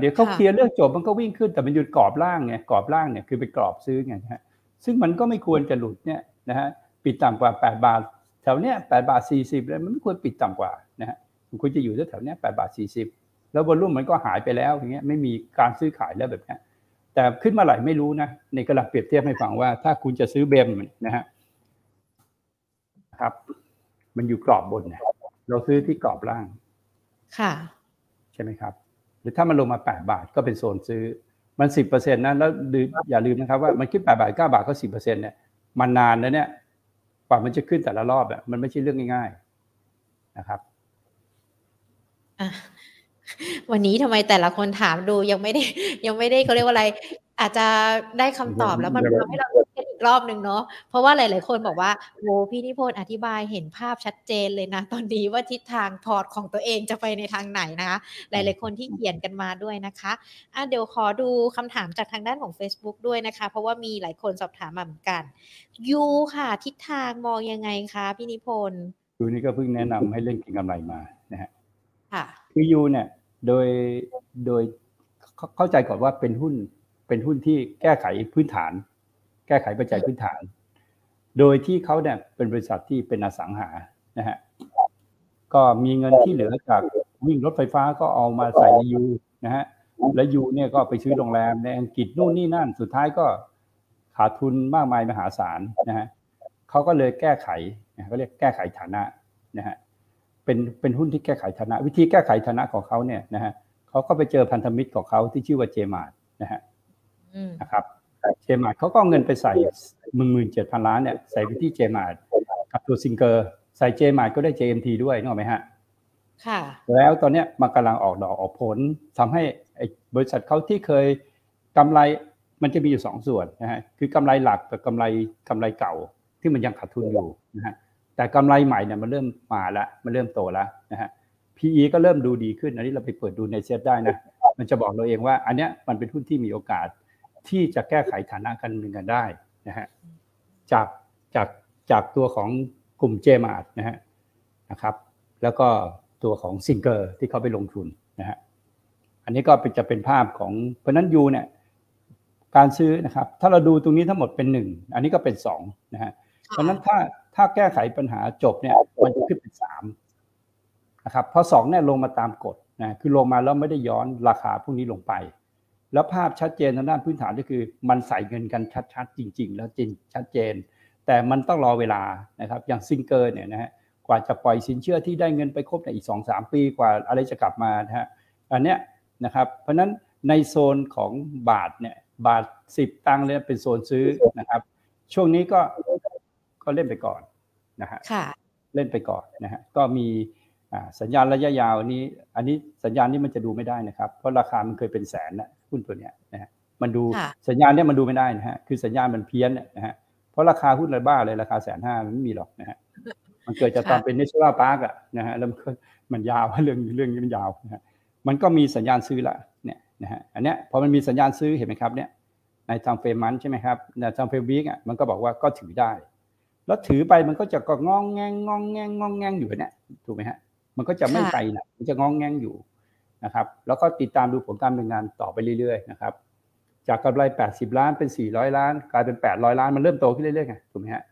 เดี๋ยวเขาเคลียร์เรื่องจบมันก็วิ่งขึ้นแต่มันหยุดกรอบล่างไงกรอบล่างเนี่ยคือไปกรอบซื้อไงนะฮะซึ่งมันก็ไม่ควรจะหลุดเนี่ยนะฮะปิดต่ำกว่า8บาทแถวเนี้ย8บาท40เลยมันไม่ควรปิดต่ำกว่านะฮะมันควรจะอยู่แถวเนี้ย8บาท40แล้ววอลุ่มมันก็หายไปแล้วอย่างเงี้ยไม่มีการซื้อขายแล้วแบบนี้แต่ขึ้นมาไหลไม่รู้นะในกระดาษเปรียบเทียบให้ฟังว่าถ้าคุณจะซื้อเบมนะฮะครับมันอยู่กรอบบนเนี่ยเราซื้อที่กรอบล่างค่ะใช่ไหมครับหรือถ้ามันลงมา8บาทก็เป็นโซนซื้อมัน 10% นะแล้วอย่าลืมนะครับว่ามันขึ้น8บาท9บาทก็ 10% เนี่ยมันนานแล้วเนี่ยกว่ามันจะขึ้นแต่ละรอบอ่ะมันไม่ใช่เรื่องง่ายๆนะครับวันนี้ทำไมแต่ละคนถามดูยังไม่ได้เขาเรียกว่าอะไรอาจจะได้คำตอบแล้วมันทำให้เราคิดกันอีกรอบนึงเนาะเพราะว่าหลายๆคนบอกว่าโหพี่นิพนธ์อธิบายเห็นภาพชัดเจนเลยนะตอนนี้ว่าทิศทางพอร์ตของตัวเองจะไปในทางไหนนะคะหลายๆคนที่เขียนกันมาด้วยนะคะเดี๋ยวขอดูคำถามจากทางด้านของ Facebook ด้วยนะคะเพราะว่ามีหลายคนสอบถามมาเหมือนกันยูค่ะทิศทางมองยังไงคะพี่นิพนธ์ยูนี่ก็เพิ่งแนะนำให้เล่นเก็งกำไรมานะฮะค่ะคือยูเนี่ยโดยเข้าใจก่อนว่าเป็นหุ้นที่แก้ไขพื้นฐาน แก้ไขปัจจัยพื้นฐานโดยที่เขาเนี่ยเป็นบริษัทที่เป็นอสังหานะฮะก็มีเงินที่เหลือจากวิ่งรถไฟฟ้าก็เอามาใส่ในยูนะฮะและยูเนี่ยก็ไปซื้อโรงแรมในอังกฤษนู่นนี่นั่นสุดท้ายก็ขาดทุนมากมายมหาศาลนะฮะเขาก็เลยแก้ไขเขาเรียกแก้ไขฐานะนะฮะเป็นหุ้นที่แก้ไขฐานะวิธีแก้ไขฐานะของเขาเนี่ยนะฮะเขาก็ไปเจอพันธมิตรของเขาที่ชื่อว่าเจมาร์ทนะฮะนะครับเจมาร์ทเขาก็เอาเงินไปใส่ 17,000 ล้านเนี่ยใส่ไปที่เจมาร์ทกับตัวซิงเกอร์ใส่เจมาร์ทก็ได้ JMT ด้วยนึกออกมั้ยฮะค่ะแล้วตอนเนี้ยมันกำลังออกดอกออกผลทำให้ไอ้บริษัทเขาที่เคยกำไรมันจะมีอยู่2ส่วนนะฮะคือกำไรหลักกับกำไรเก่าที่มันยังขาดทุนอยู่นะฮะแต่กำไรใหม่เนี่ยมันเริ่มมาแล้วมันเริ่มโตแล้วนะฮะ PE ก็เริ่มดูดีขึ้นอันนี้เราไปเปิดดูในเซตได้นะมันจะบอกเราเองว่าอันเนี้ยมันเป็นหุ้นที่มีโอกาสที่จะแก้ไขฐานะการเงินกันได้นะฮะจากตัวของกลุ่มเจมาร์ทนะฮะนะครับแล้วก็ตัวของซิงเกอร์ที่เขาไปลงทุนนะฮะอันนี้ก็จะเป็นภาพของเพราะนั้นยูเนี่ยการซื้อนะครับถ้าเราดูตรงนี้ทั้งหมดเป็น1อันนี้ก็เป็น2นะฮะเพราะนั้นถ้าแก้ไขปัญหาจบเนี่ยมันจะขึ้นเป็น3นะครับพอ2เนี่ยลงมาตามกฎนะคือลงมาแล้วไม่ได้ย้อนราคาพวกนี้ลงไปแล้วภาพชัดเจนทางด้านพื้นฐานก็คือมันใส่เงินกันชัดๆจริงๆแล้วจริงชัดเจนแต่มันต้องรอเวลานะครับอย่างซิงเกอร์เนี่ยนะฮะกว่าจะปล่อยสินเชื่อที่ได้เงินไปครบในอีก 2-3 ปีกว่าอะไรจะกลับมานะฮะอันเนี้ยนะครับเพราะนั้นในโซนของบาทเนี่ยบาท10ตังค์เนี่ยเป็นโซนซื้อนะครับช่วงนี้ก็เล่นไปก่อนนะฮะเล่นไปก่อนนะฮะก็มีสัญญาณระยะยาวนี้อันนี้สัญญาณนี้มันจะดูไม่ได้นะครับเพราะราคามันเคยเป็นแสนนะหุ้นตัวเนี้ยนะฮะมันดูสัญญาณเนี่ยมันดูไม่ได้นะฮะคือสัญญาณมันเพี้ยนนะฮะเพราะราคาหุ้นอะไรบ้าเลยราคา 150,000 มันไม่มีหรอกนะฮะมันเกิดจากตอนเป็น National Park อ่ะนะฮะแล้วมันยาวเรื่องนี้มันยาวนะฮะมันก็มีสัญญาณซื้อละเนี่ยนะฮะอันเนี้ยพอมันมีสัญญาณซื้อเห็นมั้ยครับเนี่ยในทางเฟรมมันใช่มั้ยครับในทางเฟรมวีคอ่ะมันก็บอกว่าก็ถือได้แล้วถือไปมันก็จะก็งองแงงงองแงงงองแงงอยู่เนี่ยถูกมั้ยฮะมันก็จะไม่ไปน่ะมันจะงองแงงอยู่นะครับแล้วก็ติดตามดูผลการดำเนินงานต่อไปเรื่อยๆนะครับจากกำไร80ล้านเป็น400ล้านกลายเป็น800ล้านมันเริ่มโตขึ้นเรื่อยๆไงถูกมั้ยฮะ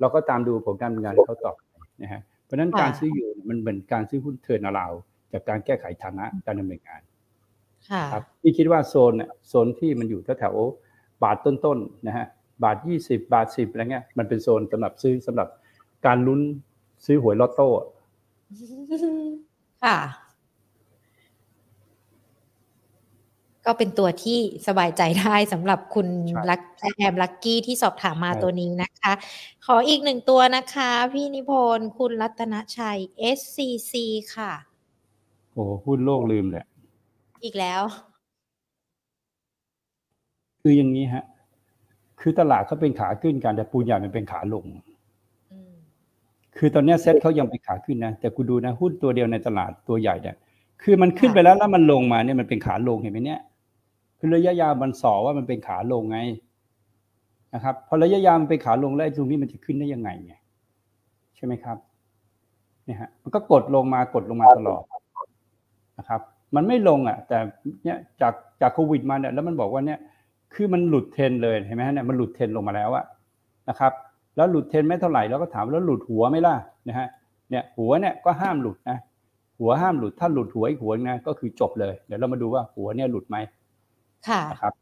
เราก็ตามดูผลการดำเนินงานเขาต่อนะฮะเพราะฉะนั้นการซื้ออยู่มันเหมือนการซื้อหุ้นเทิร์นเอาราวจากการแก้ไขฐานะการดำเนินงานครับพี่คิดว่าโซนที่มันอยู่แถวๆบาทต้นๆนะฮะบาท20บาท10อะไรเงี้ยมันเป็นโซนสำหรับซื้อสำหรับการลุ้นซื้อหวยลอตโต้ค่ะก็เป็นตัวที่สบายใจได้สำหรับคุณแอมลักกี้ที่สอบถามมาตัวนี้นะคะขออีกหนึ่งตัวนะคะพี่นิพนธ์คุณรัตนชัย SCC ค่ะโอ้หุ้นโลกลืมแหละอีกแล้วคืออย่างนี้ฮะคือตลาดเขาเป็นขาขึ้นกันแต่ปูนใหญ่มันเป็นขาลงคือตอนนี้เซ็ตเขายังเป็นขาขึ้นนะแต่คุณดูนะหุ้นตัวเดียวในตลาดตัวใหญ่เนี่ยคือมันขึ้นไปแล้วมันลงมาเนี่ยมันเป็นขาลงเห็นไหมเนี่ยคือระยะยาวมันสอว่ามันเป็นขาลงไงนะครับพอระยะยาวมันเป็นขาลงแล้วไอ้ตรงนี้มันจะขึ้นได้ยังไงไงใช่ไหมครับเนี่ยฮะมันก็กดลงมาตลอดนะครับมันไม่ลงอ่ะแต่เนี่ยจากโควิดมาเนี่ยแล้วมันบอกว่าเนี่ยคือมันหลุดเทรนเลยเห็นไหมฮะเนี่ยมันหลุดเทรนลงมาแล้วอ่ะนะครับแล้วหลุดเทรนไม่เท่าไหร่แล้วก็ถามแล้วหลุดหัวไหมล่ะนะฮะเนี่ยหัวเนี่ยก็ห้ามหลุดนะหัวห้ามหลุดถ้าหลุดหัวอีกหัวนะก็คือจบเลยเดี๋ยวเรามาดูว่าหัวเนี่ยหลุดไหมค่ะนะครับ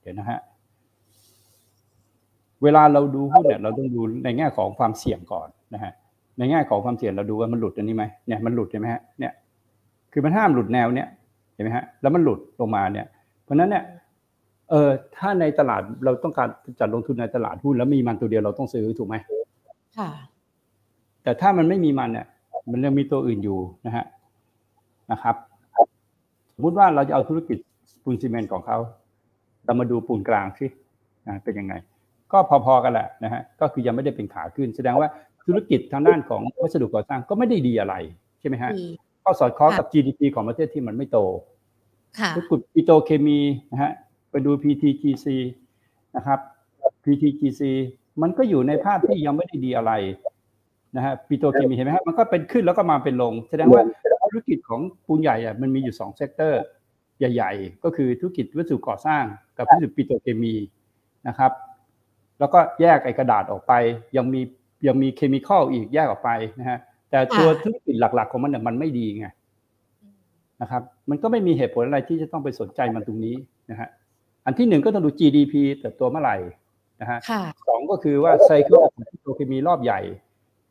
เดี๋ยวนะฮะเวลาเราดูหุ้นเนี่ยเราต้องดูในแง่ของความเสี่ยงก่อนนะฮะในแง่ของความเสี่ยงเราดูว่ามันหลุดอันนี้ไหมเนี่ยมันหลุดใช่ไหมฮะเนี่ยคือมันห้ามหลุดแนวเนี่ยเห็นไหมฮะแล้วมันหลุดลงมาเนี่ยเพราะนั้นเนี่ยถ้าในตลาดเราต้องการจัดลงทุนในตลาดหุ้นแล้วมีมันตัวเดียวเราต้องซื้อถูกไหมค่ะแต่ถ้ามันไม่มีมันเนี่ยมันยังมีตัวอื่นอยู่นะฮะนะครับสมมุติว่าเราจะเอาธุรกิจปูนซีเมนต์ของเขาเรามาดูปูนกลางสิเป็นยังไงก็พอๆกันแหละนะฮะก็คือยังไม่ได้เป็นขาขึ้นแสดงว่าธุรกิจทางด้านของวัสดุก่อสร้างก็ไม่ได้ดีอะไรใช่ไหมฮะก็สอดคล้องกับ GDP ของประเทศที่มันไม่โตธุรกิจปิโตรเคมีนะฮะไปดู PTGC นะครับ PTGC มันก็อยู่ในภาพที่ยังไม่ได้ดีอะไรนะฮะปิโตรเคมีเห็นไหมครับมันก็เป็นขึ้นแล้วก็มาเป็นลงแสดงว่าธุรกิจของปูนใหญ่อ่ะมันมีอยู่2เซกเตอร์ใหญ่ๆก็คือธุรกิจวัสดุก่อสร้างกับธุรกิจปิโตรเคมีนะครับ แล้วก็แยกไอ้กระดาษออกไปยังมีเคมีคอลอีกแยกออกไปนะฮะแต่ตัวธุรกิจหลักๆของมันเนี่ยมันไม่ดีไงนะครับมันก็ไม่มีเหตุผลอะไรที่จะต้องไปสนใจมันตรงนี้นะฮะอันที่หนึ่งก็ต้องดู GDP เติบโตเมื่อไหร่นะฮะสองก็คือว่าไซเคิลของตัวเคมีรอบใหญ่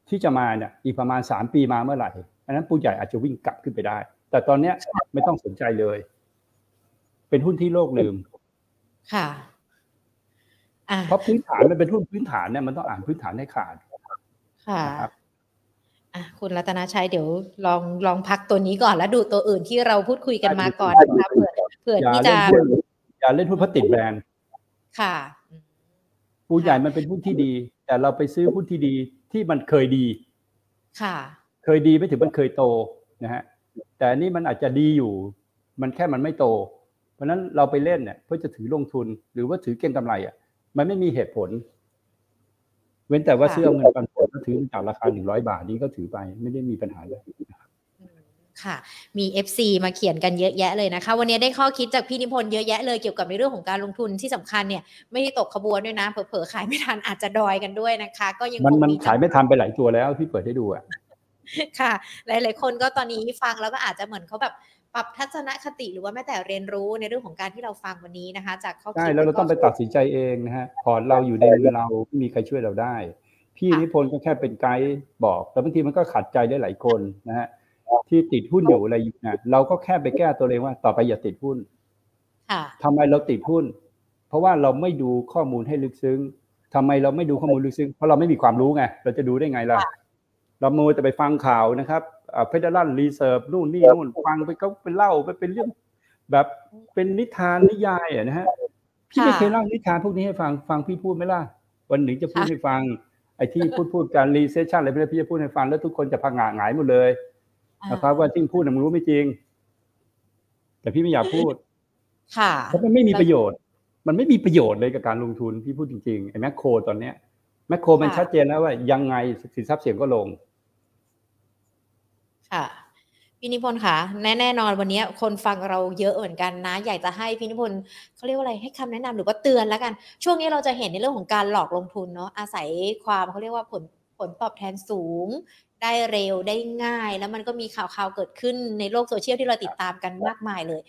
ที่จะมาเนี่ยอีกประมาณ3ปีมาเมื่อไหร่อันนั้นปูใหญ่อาจจะวิ่งกลับขึ้นไปได้แต่ตอนนี้ไม่ต้องสนใจเลยเป็นหุ้นที่โลกลืมค่ะเพราะพื้นฐานมันเป็นหุ้นพื้นฐานเนี่ยมันต้องอ่านพื้นฐานให้ขาดค่ะคุณรัตนาชัยเดี๋ยวลองพักตัวนี้ก่อนแล้วดูตัวอื่นที่เราพูดคุยกันมาก่อนนะคะเผื่อที่จะอย่าเล่นหุ้นเพราะติดแบรนด์ค่ะปูใหญ่มันเป็นหุ้นที่ดีแต่เราไปซื้อหุ้นที่ดีที่มันเคยดีค่ะเคยดีไม่ถึงมันเคยโตนะฮะแต่นี่มันอาจจะดีอยู่มันแค่มันไม่โตเพราะนั้นเราไปเล่นเนี่ยเพื่อจะถือลงทุนหรือว่าถือเก็งกำไรอ่ะมันไม่มีเหตุผลเว้นแต่ว่าซื้อเอาเงินปันผลแล้วถือจากราคา100บาทนี้ก็ถือไปไม่ได้มีปัญหาอะไรค่ะมี FC มาเขียนกันเยอะแยะเลยนะคะวันนี้ได้ข้อคิดจากพี่นิพนธ์เยอะแยะเลยเกี่ยวกับในเรื่องของการลงทุนที่สำคัญเนี่ยไม่ได้ตกขบวนด้วยนะเผลอๆขายไม่ทันอาจจะดอยกันด้วยนะคะก็ยังมันขายไม่ทันไปหลายตัวแล้วพี่เปิดให้ดูอ่ะค่ะหลายๆคนก็ตอนนี้ฟังแล้วก็อาจจะเหมือนเขาแบบปรับทัศนคติหรือว่าแม้แต่เรียนรู้ในเรื่องของการที่เราฟังวันนี้นะคะจากข้อคิดใช่แล้วเราต้องไปตัดสินใจเองนะฮะพอเราอยู่ในมือเราไม่มีใครช่วยเราได้พี่นิพนธ์ก็แค่เป็นไกด์บอกแล้วบางทีมันก็ขัดใจได้หลายคนนะฮะที่ติดหุ้นอยู่อะไรอยู่นะเราก็แค่ไปแก้ตัวเองว่าต่อไปอย่าติดหุ้นทำไมเราติดหุ้นเพราะว่าเราไม่ดูข้อมูลให้ลึกซึ้งทำไมเราไม่ดูข้อมูลลึกซึ้งเพราะเราไม่มีความรู้ไงเราจะดูได้ไงล่ะเรามัวแต่ไปฟังข่าวนะครับFederal Reserve นู่นนี่นู่นฟังไปก็เป็นเล่าไปเป็นเรื่องแบบเป็นนิทานนิยายอ่ะนะฮะพี่ไม่เคยเล่านิทานพวกนี้ให้ฟังพี่พูดมั้ยล่ะวันหนึ่งจะพูดให้ฟังไอ้ที่พูดการ recession อะไรพวกนี้พี่จะพูดให้ฟังแล้วทุกคนจะผงะหงายหมดเลยนะครับว่าจริงพูดน่ะมันรู้ไม่จริงแต่พี่ไม่อยากพูดค่ะเพราะมันไม่มีประโยชน์มันไม่มีประโยชน์เลยกับการลงทุนพี่พูดจริงๆไอ้แมคโครตอนเนี้ยแมคโครมันชัดเจนแล้วว่ายังไงสินทรัพย์เสี่ยงก็ลงค่ะพี่นิพนธ์ค่ะแน่นอนวันนี้คนฟังเราเยอะเหมือนกันนะอยากจะให้พี่นิพนธ์เขาเรียกว่าอะไรให้คำแนะนำหรือว่าเตือนแล้วกันช่วงนี้เราจะเห็นในเรื่องของการหลอกลงทุนเนาะอาศัยความเขาเรียกว่าผลตอบแทนสูงได้เร็วได้ง่ายแล้วมันก็มีข่าวๆเกิดขึ้นในโลกโซเชียลที่เราติดตามกันมากมายเลย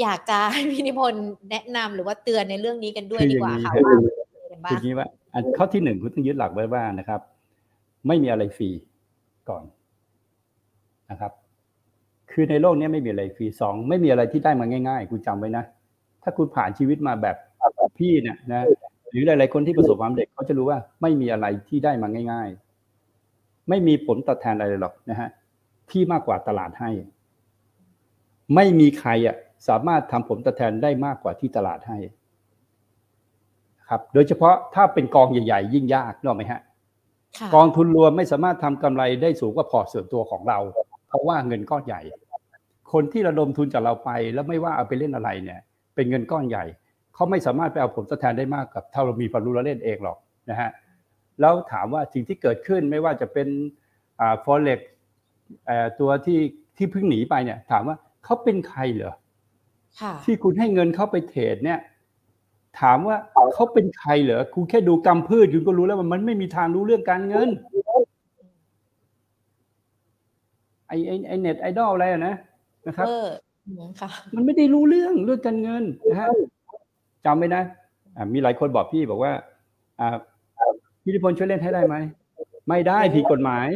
อยากจะให้พี่นิพนธ์แนะนำหรือว่าเตือนในเรื่องนี้กันด้วยดีกว่าค่ะว่าคืออย่างนี้ว่าข้อที่1คุณต้องยึดหลักไว้ว่านะครับไม่มีอะไรฟรีก่อนนะครับคือในโลกนี้ไม่มีอะไรฟรี2ไม่มีอะไรที่ได้มาง่ายๆคุณจำไว้นะถ้าคุณผ่านชีวิตมาแบบพี่เนี่ยนะหรือหลายๆคนที่ประสบความสำเร็จเขาจะรู้ว่าไม่มีอะไรที่ได้มาง่ายๆไม่มีผลตอบแทนอะไรหรอกนะฮะที่มากกว่าตลาดให้ไม่มีใครอ่ะสามารถทำผลตอบแทนได้มากกว่าที่ตลาดให้ครับโดยเฉพาะถ้าเป็นกองใหญ่ๆยิ่งยากรู้ไหมฮะกองทุนรวมไม่สามารถทำกำไรได้สูงกว่าพอร์ตส่วนตัวของเราเพราะว่าเงินก้อนใหญ่คนที่ระดมทุนจากเราไปแล้วไม่ว่าเอาไปเล่นอะไรเนี่ยเป็นเงินก้อนใหญ่เขาไม่สามารถไปเอาผลตอบแทนได้มากกับเท่าเรามีความรู้เราเล่นเองหรอกนะฮะแล้วถามว่าสิ่งที่เกิดขึ้นไม่ว่าจะเป็นForex ตัวที่เพิ่งหนีไปเนี่ยถามว่าเขาเป็นใครเหรอที่คุณให้เงินเขาไปเทรดเนี่ยถามว่าเขาเป็นใครเหรอคุณแค่ดูกรรมพืชคุณก็รู้แล้วว่ามันไม่มีทางรู้เรื่องการเงินไอเน็ตไอดอลอะไรอ่ะนะครับมันไม่ได้รู้เรื่องการเงินนะฮะจำไว้นะมีหลายคนบอกพี่บอกว่าพี่นิพนธ์ช่วยเล่นให้ได้ไหมไม่ได้ผิดกฎหมาย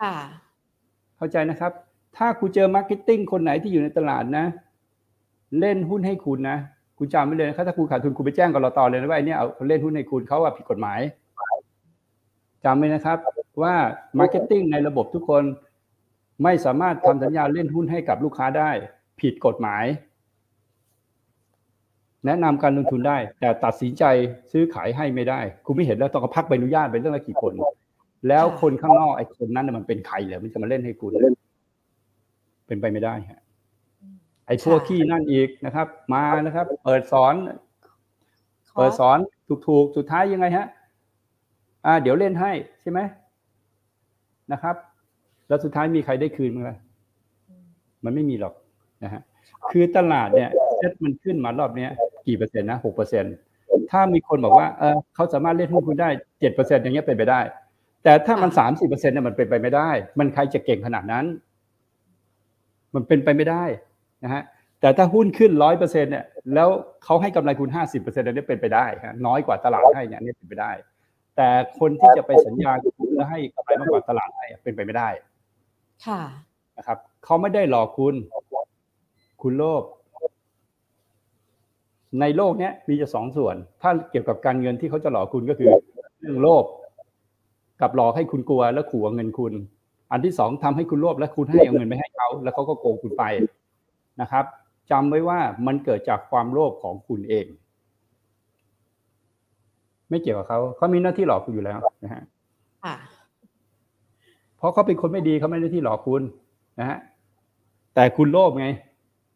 ค่ะเข้าใจนะครับถ้าคุณเจอมาร์เก็ตติ้งคนไหนที่อยู่ในตลาดนะเล่นหุ้นให้คุณนะคุณจำไว้เลยนะครับถ้าคุณขาดทุนคุณไปแจ้งกลต.เลยนะว่าไอ้นี่เอาเล่นหุ้นในคุณเขาว่าผิดกฎหมายจำไว้นะครับว่ามาร์เก็ตติ้งในระบบทุกคนไม่สามารถทำสัญญาเล่นหุ้นให้กับลูกค้าได้ผิดกฎหมายแนะนำการลงทุนได้แต่ตัดสินใจซื้อขายให้ไม่ได้คุณไม่เห็นแล้วต้องพักใบอนุญาตไปตั้งแต่กี่คนแล้วคนข้างนอกไอ้คนนั้นมันเป็นใครเหรอมันจะมาเล่นให้คุณเป็นไปไม่ได้ฮะไอ้พวกที่นั่นอีกนะครับมานะครับเปิดสอนถูกสุดท้ายยังไงฮะเดี๋ยวเล่นให้ใช่ไหมนะครับแล้วสุดท้ายมีใครได้คืนมั้งล่ะมันไม่มีหรอกนะฮะคือตลาดเนี่ยเซ็ตมันขึ้นมารอบนี้กี่เปอร์เซ็นต์นะ 6% ถ้ามีคนบอกว่าเขาสามารถเล่นหุ้นคุณได้ 7% อย่างเงี้ยเป็นไปได้แต่ถ้ามัน 30% เนี่ยมันเป็นไปไม่ได้มันใครจะเก่งขนาดนั้นมันเป็นไปไม่ได้นะฮะแต่ถ้าหุ้นขึ้น 100% เนี่ยแล้วเขาให้กำไรคุณ 50% เนี่ยเป็นไปได้ฮะน้อยกว่าตลาดให้เนี่ยเป็นไปได้แต่คนที่จะไปสัญญาคุณแล้วให้กำไรมากกว่าตลาดให้เป็นไปไม่ได้ค่ะนะครับเขาไม่ได้หลอกคุณคุณโลภในโลกนี้มีจะสองส่วนถ้าเกี่ยวกับการเงินที่เขาจะหลอกคุณก็คือเรื่องโลภกับหลอกให้คุณกลัวแล้วขู่เอาเงินคุณอันที่สองทำให้คุณโลภและคุณให้เอาเงินไม่ให้เขาแล้วเขาก็โกงคุณไปนะครับจำไว้ว่ามันเกิดจากความโลภของคุณเองไม่เกี่ยวกับเขามีหน้าที่หลอกคุณอยู่แล้วนะฮะเพราะเขาเป็นคนไม่ดีเขาไม่ได้หน้าที่หลอกคุณนะฮะแต่คุณโลภไง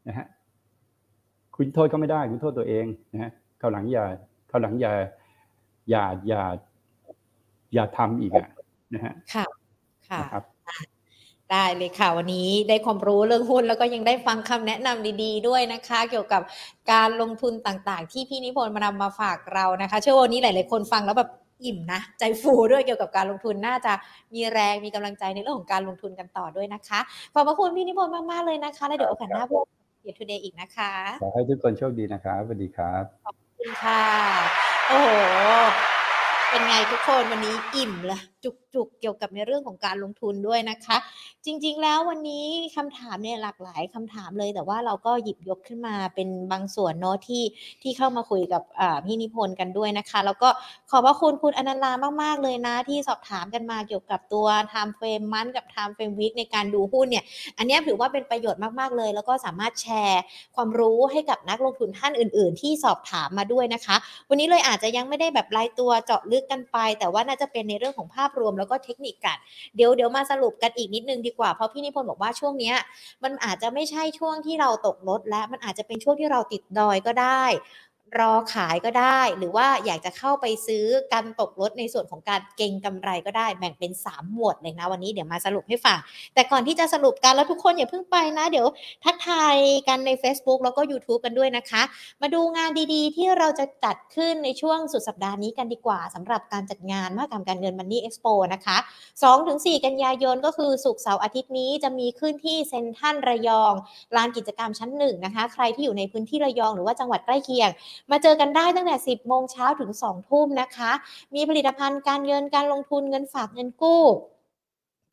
นะฮะคุณโทษเขาไม่ได้คุณโทษตัวเองนะฮะคราวหลังอย่าทำอีกอ่ะนะฮะค่ะค่ะครับได้เลยค่ะวันนี้ได้ความรู้เรื่องหุ้นแล้วก็ยังได้ฟังคำแนะนำดีๆด้วยนะคะเกี่ยวกับการลงทุนต่างๆที่พี่นิพนธ์มานำมาฝากเรานะคะเชื่อว่าวันนี้หลายๆคนฟังแล้วแบบอิ่มนะใจฟูด้วยเกี่ยวกับการลงทุนน่าจะมีแรงมีกำลังใจในเรื่องของการลงทุนกันต่อด้วยนะคะขอบพระคุณพี่นิพนธ์มากๆเลยนะคะแล้วเดี๋ยวโอกาสหน้าพบกันMarket Today อีกนะคะขอให้ทุกคนโชคดีนะครับสวัสดีครับขอบคุณค่ะโอ้โหเป็นไงทุกคนวันนี้อิ่มเลยจุกๆเกี่ยวกับในเรื่องของการลงทุนด้วยนะคะจริงๆแล้ววันนี้คำถามเนี่ยหลากหลายคำถามเลยแต่ว่าเราก็หยิบยกขึ้นมาเป็นบางส่วนเนาะที่เข้ามาคุยกับพี่นิพนธ์กันด้วยนะคะแล้วก็ขอบพระคุณคุณอนันต์ลามากๆเลยนะที่สอบถามกันมาเกี่ยวกับตัว time frame month กับ time frame week ในการดูหุ้นเนี่ยอันนี้ถือว่าเป็นประโยชน์มากๆเลยแล้วก็สามารถแชร์ความรู้ให้กับนักลงทุนท่านอื่นๆที่สอบถามมาด้วยนะคะวันนี้เลยอาจจะยังไม่ได้แบบรายตัวเจาะลึกกันไปแต่ว่าน่าจะเป็นในเรื่องของภาพรวมแล้วก็เทคนิคกันเดี๋ยวมาสรุปกันอีกนิดนึงดีกว่าเพราะพี่นิพนธ์บอกว่าช่วงนี้มันอาจจะไม่ใช่ช่วงที่เราตกรถแล้วมันอาจจะเป็นช่วงที่เราติดดอยก็ได้รอขายก็ได้หรือว่าอยากจะเข้าไปซื้อกันตกรถในส่วนของการเก็งกำไรก็ได้แบ่งเป็น3หมวดเลยนะวันนี้เดี๋ยวมาสรุปให้ฟังแต่ก่อนที่จะสรุปกันแล้วทุกคนอย่าเพิ่งไปนะเดี๋ยวทักทายกันใน Facebook แล้วก็ YouTube กันด้วยนะคะมาดูงานดีๆที่เราจะจัดขึ้นในช่วงสุดสัปดาห์นี้กันดีกว่าสำหรับการจัดงานมหกรรมการเงิน Money Expo นะคะ 2-4 กันยายนก็คือศุกร์เสาร์อาทิตย์นี้จะมีขึ้นที่เซ็นทรัลระยองลานกิจกรรมชั้น1นะคะใครที่อยู่ในพื้นที่ระยองหรือว่าจังหวัดใกล้เคียงมาเจอกันได้ตั้งแต่ 10 โมงเช้าถึง 2 ทุ่มนะคะมีผลิตภัณฑ์การเงินการลงทุนเงินฝากเงินกู้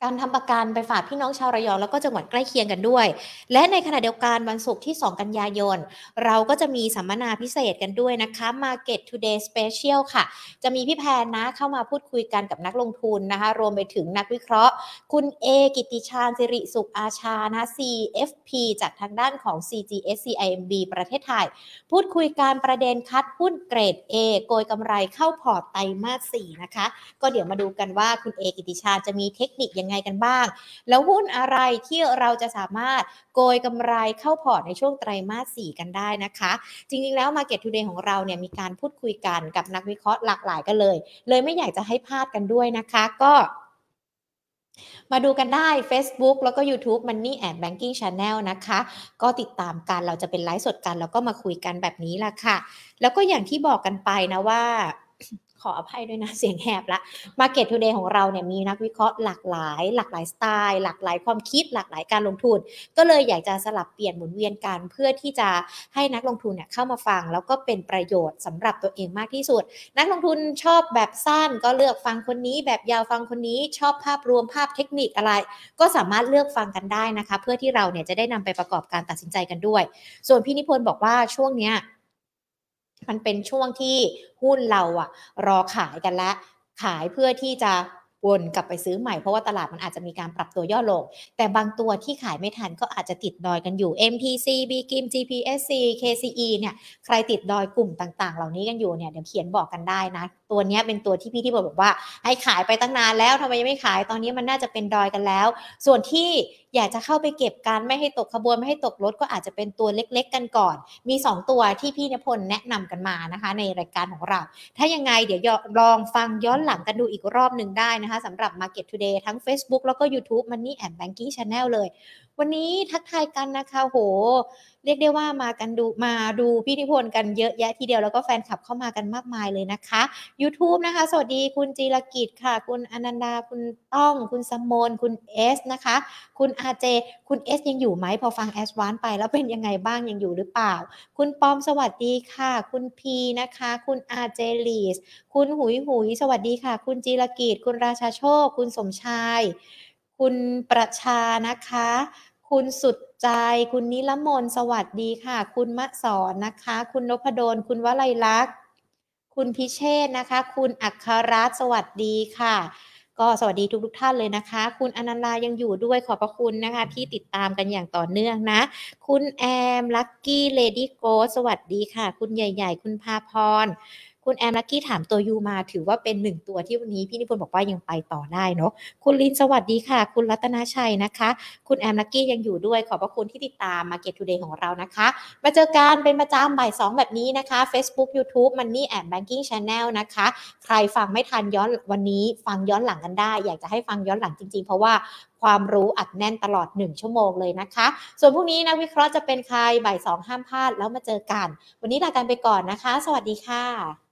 การทำประกันไปฝากพี่น้องชาวระยองแล้วก็จังหวัดใกล้เคียงกันด้วยและในขณะเดียวกันวันศุกร์ที่ 2 กันยายนเราก็จะมีสัมมนาพิเศษกันด้วยนะคะ Market Today Special ค่ะจะมีพี่แพนนะเข้ามาพูดคุยกันกับนักลงทุนนะคะรวมไปถึงนักวิเคราะห์คุณเอกิติชาญสิริสุขอาชานะ CFP จากทางด้านของ CGSC IMB ประเทศไทยพูดคุยการประเด็นคัดหุ้นเกรด A โกยกำไรเข้าพอร์ตไตรมาส 4นะคะก็เดี๋ยวมาดูกันว่าคุณเอกิติชาญจะมีเทคนิคยังไงกันบ้างแล้วหุ้นอะไรที่เราจะสามารถโกยกำไรเข้าพอร์ตในช่วงไตรมาส 4กันได้นะคะจริงๆแล้ว Market Today ของเราเนี่ยมีการพูดคุยกันกับนักวิเคราะห์หลากหลายกันเลยไม่อยากจะให้พลาดกันด้วยนะคะก็มาดูกันได้ Facebook แล้วก็ YouTube Money and Banking Channel นะคะก็ติดตามกันเราจะเป็นไลฟ์สดกันแล้วก็มาคุยกันแบบนี้ล่ะค่ะแล้วก็อย่างที่บอกกันไปนะว่าขออภัยด้วยนะเสียงแหบละ Market Today ของเราเนี่ยมีนักวิเคราะห์หลากหลายสไตล์หลากหลายความคิดหลากหลายการลงทุนก็เลยอยากจะสลับเปลี่ยนหมุนเวียนกันเพื่อที่จะให้นักลงทุนเนี่ยเข้ามาฟังแล้วก็เป็นประโยชน์สำหรับตัวเองมากที่สุดนักลงทุนชอบแบบสั้นก็เลือกฟังคนนี้แบบยาวฟังคนนี้ชอบภาพรวมภาพเทคนิคอะไรก็สามารถเลือกฟังกันได้นะคะเพื่อที่เราเนี่ยจะได้นำไปประกอบการตัดสินใจกันด้วยส่วนพี่นิพนธ์บอกว่าช่วงเนี้ยมันเป็นช่วงที่หุ้นเราอะรอขายกันแล้วขายเพื่อที่จะวนกลับไปซื้อใหม่เพราะว่าตลาดมันอาจจะมีการปรับตัวย่อลงแต่บางตัวที่ขายไม่ทันก็อาจจะติดดอยกันอยู่ MTC BGIM GPSC KCE เนี่ยใครติดดอยกลุ่มต่างๆเหล่านี้กันอยู่เนี่ยเดี๋ยวเขียนบอกกันได้นะตัวนี้เป็นตัวที่พี่ที่บอกว่าให้ขายไปตั้งนานแล้วทำไมยังไม่ขายตอนนี้มันน่าจะเป็นดอยกันแล้วส่วนที่อยากจะเข้าไปเก็บการไม่ให้ตกขบวนไม่ให้ตกรถก็อาจจะเป็นตัวเล็กๆกันก่อนมี2ตัวที่พี่นิพนธ์แนะนำกันมานะคะในรายการของเราถ้ายังไงเดี๋ยวลองฟังย้อนหลังกันดูอีกรอบนึงได้นะคะสำหรับ Market Today ทั้ง Facebook แล้วก็ YouTube Money and Banking Channel เลย วันนี้ทักทายกันนะคะโหเรียกได้ว่ามาดูพี่นิพนธ์กันเยอะแยะทีเดียวแล้วก็แฟนคลับเข้ามากันมากมายเลยนะคะ YouTube นะคะสวัสดีคุณจีรกิจค่ะคุณอนันดาคุณต้องคุณสมนคุณเอสนะคะคุณอาเจคุณเอสยังอยู่ไหมพอฟังแอดวานซ์ไปแล้วเป็นยังไงบ้างยังอยู่หรือเปล่าคุณปอมสวัสดีค่ะคุณพีนะคะคุณอาเจลีสคุณหุยสวัสดีค่ะคุณจีรกิจคุณราชาโชคคุณสมชายคุณประชานะคะคุณสุดใจคุณนิลมนสวัสดีค่ะคุณมะสอนนะคะคุณนพดลคุณวลัยลักษณ์คุณพิเชษนะคะคุณอัครรัตน์สวัสดีค่ะก็สวัสดีทุกท่านเลยนะคะคุณอนันดายังอยู่ด้วยขอบพระคุณนะคะที่ติดตามกันอย่างต่อเนื่องนะคุณแอมลัคกี้เลดี้โกสวัสดีค่ะคุณใหญ่ๆคุณภาพรคุณแอมลัคกี้ถามตัวยูมาถือว่าเป็นหนึ่งตัวที่วันนี้พี่นิพนธ์บอกว่ายังไปต่อได้เนาะคุณลินสวัสดีค่ะคุณรัตนาชัยนะคะคุณแอมลัคกี้ยังอยู่ด้วยขอบพระคุณที่ติดตาม Market Today ของเรานะคะมาเจอกันเป็นประจำบ่าย2แบบนี้นะคะ Facebook YouTube Money and Banking Channel นะคะใครฟังไม่ทันย้อนวันนี้ฟังย้อนหลังกันได้อยากจะให้ฟังย้อนหลังจริงๆเพราะว่าความรู้อัดแน่นตลอด1ชั่วโมงเลยนะคะส่วนพรุ่งนี้นะวิเคราะห์จะเป็นใครบ่าย2ห้ามพลาดแล้วมาเจอกันวันนี้ลากันไปก่อนนะคะสวัสดีค่ะ